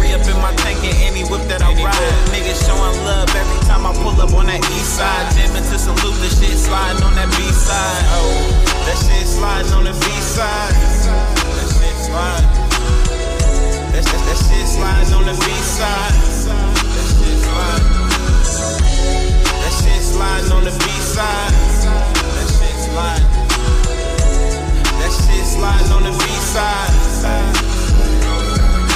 93 up in my tank and any whip that I ride. Niggas showing love. Every time I pull up on that east side, jamming to Salute, the shit sliding on that B side. Oh, that shit sliding on the B side. That shit sliding. That shit sliding on the B side. That shit sliding. That shit sliding on the B side. That shit sliding. That shit sliding on the B side.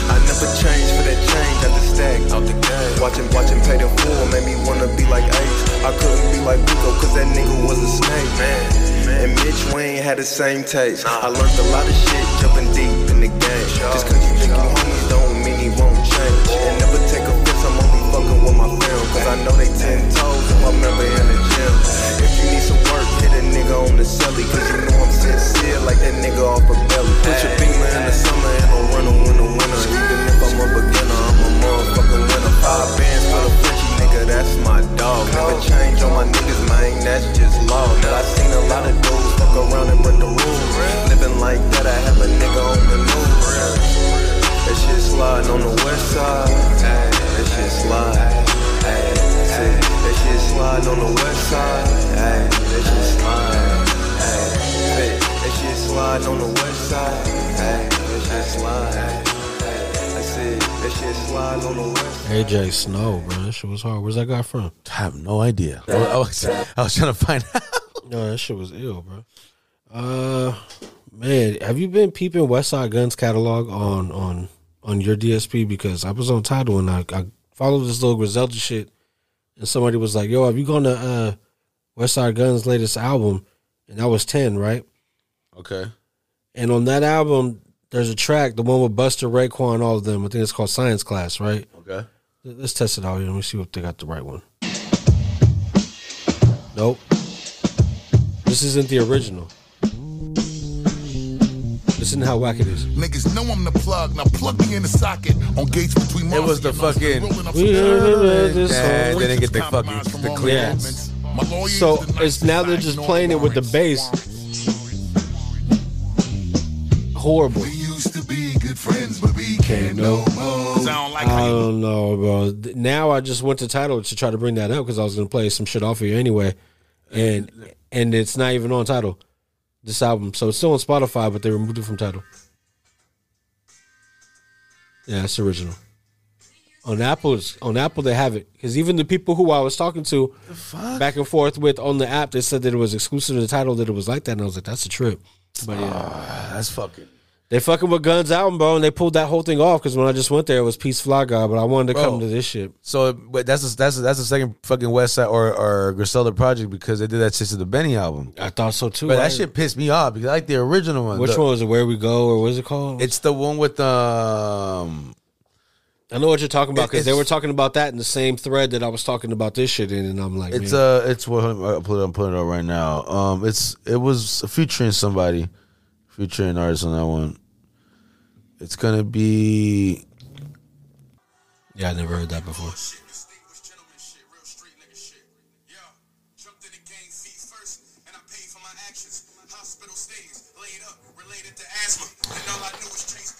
I never changed for that change at the stack, out the game. Watching pay the fool made me wanna be like Ace. I couldn't be like Rico, cause that nigga was a snake, man. And Mitch Wayne had the same taste. I learned a lot of shit jumping deep in the game. Just cause you think you homies don't mean he won't change. And never take offense, I'm only fucking with my fam. Cause I know they 10 toes if I'm ever in the gym. If you need some work, hit a nigga on the celly. Cause you know I'm sincere like that nigga off a belly. Put your beamer in the summer and don't run on winter. Even if I'm a beginner, I'm a motherfucking winner. 5 bands for the Frenchie, nigga, that's my dog. Never change on my niggas, man, that's just law. But I seen a lot of dudes fuck around and break the rules. Living like that, I have a nigga on the news. That shit sliding on the west side. That shit sliding. That shit sliding on the west side. That shit sliding. That shit sliding on the west side. That shit sliding. AJ Snow, bro, that shit was hard. Where's that guy from? I have no idea. I was trying to find out. No, that shit was ill, bro. Man, have you been peeping Westside Gun's catalog on your DSP? Because I was on Tidal and I followed this little Griselda shit, and somebody was like, "Yo, have you gone to Westside Gun's latest album?" And that was 10, right? Okay. And on that album, there's a track, the one with Buster, Raekwon, all of them. I think it's called Science Class, right? Okay. Let's test it out here. Let me see if they got the right one. Nope. This isn't the original. Listen how whack it is. Niggas know I'm the plug. Now plug me in the socket on gates between my. It was the fucking. They didn't get the fucking the clearance. Yes. So it's now they're just playing it with the bass. Horrible. We used to be good friends, but we can't no more. I don't know, bro. Now I just went to Tidal to try to bring that up because I was gonna play some shit off of you anyway, and it's not even on Tidal. This album, so it's still on Spotify, but they removed it from Tidal. Yeah, it's original. On Apple, they have it because even the people who I was talking to, back and forth with on the app, they said that it was exclusive to the Tidal, that it was like that, and I was like, that's a trip. But yeah, that's fucking. They fucking with Guns album, bro, and they pulled that whole thing off because when I just went there, it was Peace Fly Guy, but I wanted to come to this shit. So, but that's the second fucking Westside or Griselda project because they did that shit to the Benny album. I thought so too. But that shit pissed me off because I like the original one. Which one was it? Where We Go or what is it called? It's the one with I know what you're talking about because they were talking about that in the same thread that I was talking about this shit in, and I'm like, it's man. It's what I'm putting it up right now. It was featuring somebody. Featuring artists on that one. It's gonna be. Yeah, I never heard that before.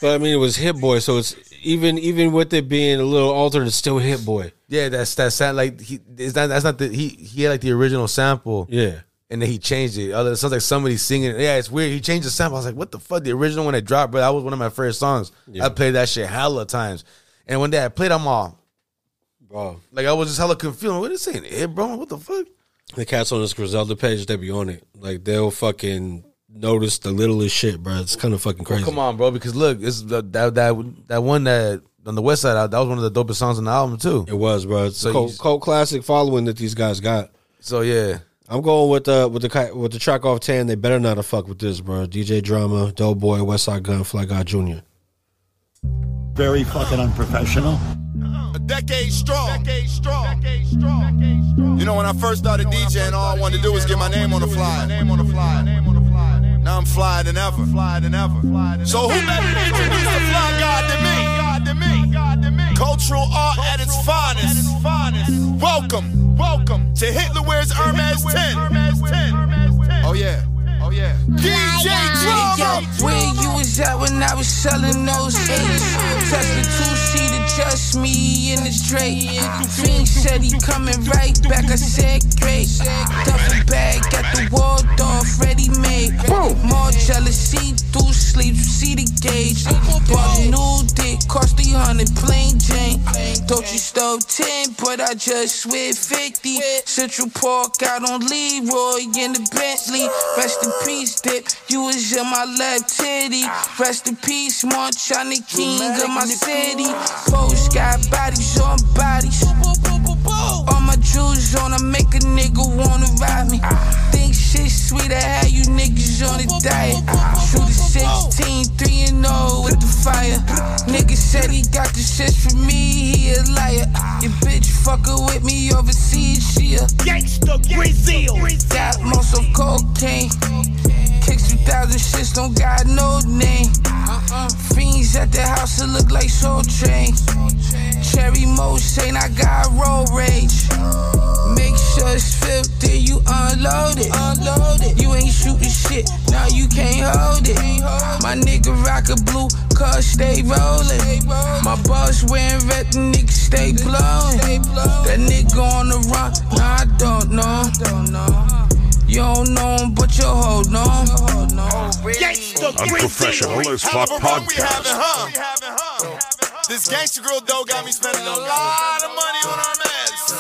But I mean, it was Hit Boy, so it's even with it being a little altered, it's still Hit Boy. Yeah, that sound like he had like the original sample. Yeah. And then he changed it. It sounds like somebody singing it. Yeah, it's weird. He changed the sample. I was like, what the fuck? The original one that dropped, bro, that was one of my favorite songs. Yeah. I played that shit hella times. And one day I played them all. Bro. Like, I was just hella confused. What are they saying? Hey, bro, what the fuck? The cats on this Griselda page, they be on it. Like, they'll fucking notice the littlest shit, bro. It's kind of fucking crazy. Well, come on, bro, because look, it's that one that on the West Side, that was one of the dopest songs on the album, too. It was, bro. It's a cult classic following that these guys got. So, yeah. I'm going with the track off 10. They better not have fucked with this, bro. DJ Drama, Doughboy, Westside Gun, Fly Guy Jr. Very fucking unprofessional. A decade strong. You know, when I first started DJing, all I wanted to do was get my name on the flyer. Now I'm flyer than ever. So who better to introduce the Fly Guy than me? Cultural art at its finest. Welcome to Hitler Wears Hermes 10. Oh yeah, oh yeah. DJ Drama. Where you was at when I was selling those 8s? Touch the 2-seater, just me in the Drake. Fiend said he coming right back. I said great. Duffel bag at the Waldorf, ready made. More jealousy through sleep. See the gauge. Bought a new dick, cost 300 plain Jane. Thought you stole 10, but I just switched 50. Central Park out on Leroy in the Bentley. Rest in peace, Dip. You was in my left titty. Rest in peace, Munch. I'm the king of my city. Post got bodies on bodies. All my jewels on, I make a nigga wanna ride me. Think shit sweet, I had you niggas on a diet. Shoot a 16, 3-0 with the fire. Nigga said he got the shit from me, he a liar. Your bitch fuckin' with me overseas, she a gangsta Brazil. Got most of cocaine. Kicks 2,000 shits, don't got no name. Fiends at the house, it look like Soul Train. Cherry Mo saying I got road rage. Make sure it's filthy, you unload it. You ain't shooting shit, now you can't hold it. My nigga rockin' blue, cuz stay rollin'. My boss wearing red, the nigga stay blowin'. That nigga on the run, nah, I don't know. You don't know him, but you hold on. Unprofessional as fuck podcast. This gangster girl though got me spending a lot of money on her meds.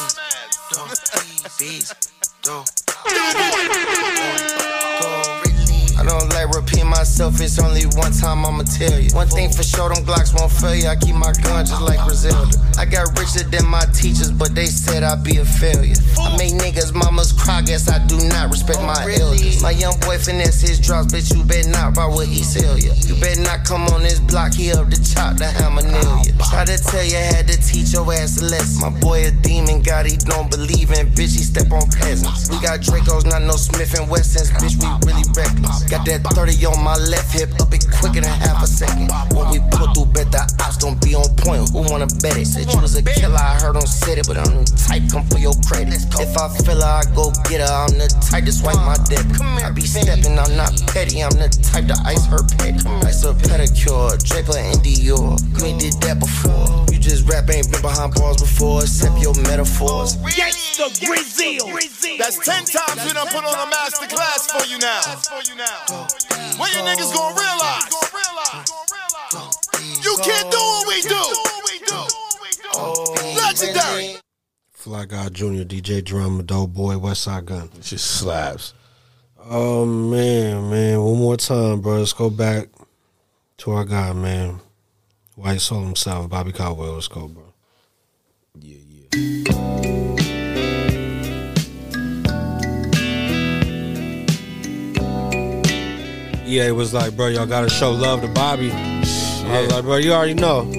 I don't like repeating myself. It's only one time I'ma tell you. One thing for sure, them Glocks won't fail you. I keep my gun just like Griselda. I got richer than my teachers. but they said I'd be a failure. I make niggas mamas cry, guess I do not respect my elders. My young boy finesse his drops, bitch, you better not ride with he sell ya. You better not come on this block, he up the chop, the hammer nail ya. Try to tell ya, had to teach your ass a lesson. My boy a demon, God, he don't believe in, bitch, he step on peasants. We got Dracos, not no Smith and Wessons, bitch, we really reckless. Got that 30 on my left hip, up it quicker than half a second. When we pull through, bet the ops don't be on point, who wanna bet it? Said you was a killer, I heard on city, but I'm the type, come for your credit. If I feel her, I go get her, I'm the type to swipe my debit. I be stepping, I'm not petty, I'm the type to ice her pet. Ice her pedicure, drape her in Dior, you ain't did that before. You just rap, ain't been behind bars before, except your metaphors. Yes, the Grizzle! That's 10 times we done put on a master class for you now. When you niggas gonna realize? You can't do what we do! Legendary! Fly Guy Jr., DJ Drum, Dope Boy, Westside Gun. It just slaps. Oh, man. One more time, bro. Let's go back to our guy, man. White Soul himself, Bobby Caldwell. Let's go, bro. Yeah. EA was like, bro, y'all gotta show love to Bobby. Shit. I was like, bro, you already know.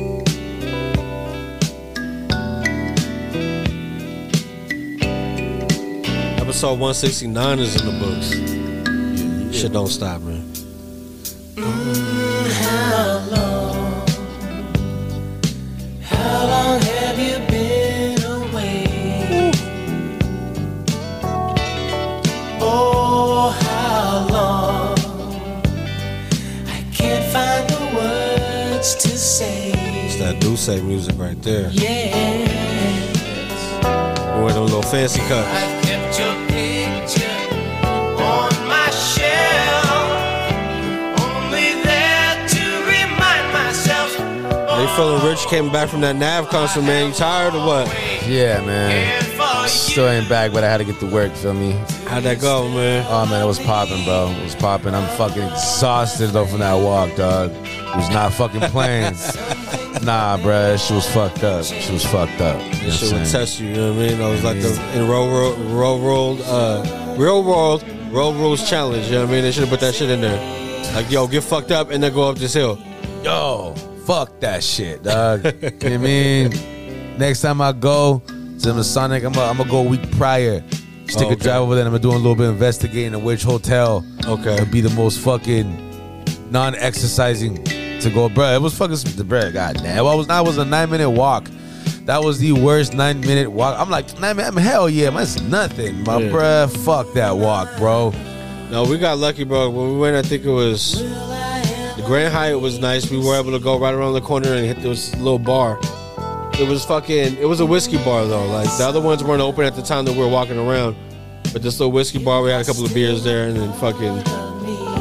Episode 169 is in the books. Yeah. Shit don't stop, man. How long have you been away? Ooh. Oh, how long? To say. It's that do say music right there. Yeah. Boy, them little fancy cups. I kept your picture on my shelf, only there to remind myself. They feeling rich, came back from that NAV concert, man. You tired or what? Yeah, man. Still ain't back, but I had to get to work, feel me? How'd that go, man? Oh, man, it was popping, bro. It was popping. I'm fucking exhausted, though, from that walk, dog. It was not fucking playing. Nah, bruh, she was fucked up. She was fucked up. That shit would test you, you know what I mean? I was like the in real world challenge, you know what I mean? They should have put that shit in there. Like, yo, get fucked up and then go up this hill. Yo, fuck that shit, dog. You know what I mean? Next time I go to Masonic, I'm gonna go a week prior. Just take a drive over there and I'm gonna do a little bit of investigating in which hotel would be the most fucking non-exercising to go, bro. It was fucking, bro. Goddamn, I was a 9-minute walk. That was the worst 9-minute walk. I'm like, 9 minutes. Hell yeah, that's nothing, my bro. Fuck that walk, bro. No, we got lucky, bro. When we went, I think it was the Grand Hyatt was nice. We were able to go right around the corner and hit this little bar. It was a whiskey bar though. Like the other ones weren't open at the time that we were walking around, but this little whiskey bar, we had a couple of beers there and then fucking.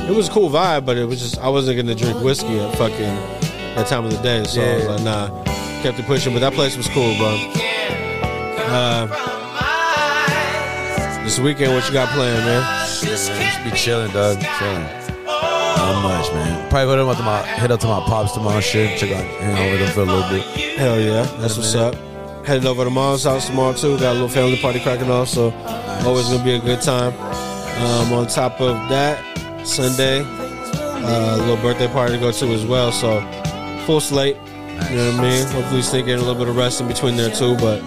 It was a cool vibe, but it was just I wasn't gonna drink whiskey at that time of the day, so I was like, nah, kept it pushing. But that place was cool, bro. This weekend, what you got planned, man? Just be chilling, dog. Chilling. Not much, man. Probably hit up to my pops tomorrow, shit. Check out, hang out with them for a little bit. Hell yeah, that's what's up. Headed over to mom's house tomorrow too. Got a little family party cracking off, so always gonna be a good time. On top of that, Sunday, a little birthday party to go to as well. So full slate, you know what I mean? Hopefully still getting a little bit of rest in between there too, but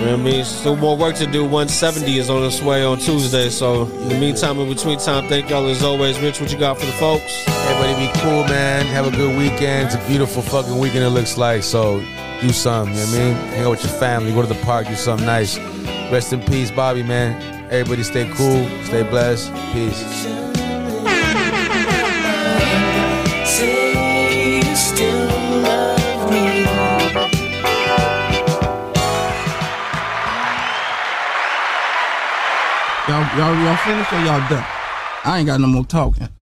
you know what I mean? Still more work to do. 170 is on its way on Tuesday. So in the meantime, in between time, thank y'all as always. Rich, what you got for the folks? Everybody be cool, man. Have a good weekend. It's a beautiful fucking weekend it looks like. So do something, you know what I mean? Hang out with your family, go to the park, do something nice. Rest in peace, Bobby, man. Everybody stay cool, stay blessed. Peace. Y'all finished or y'all done? I ain't got no more talking.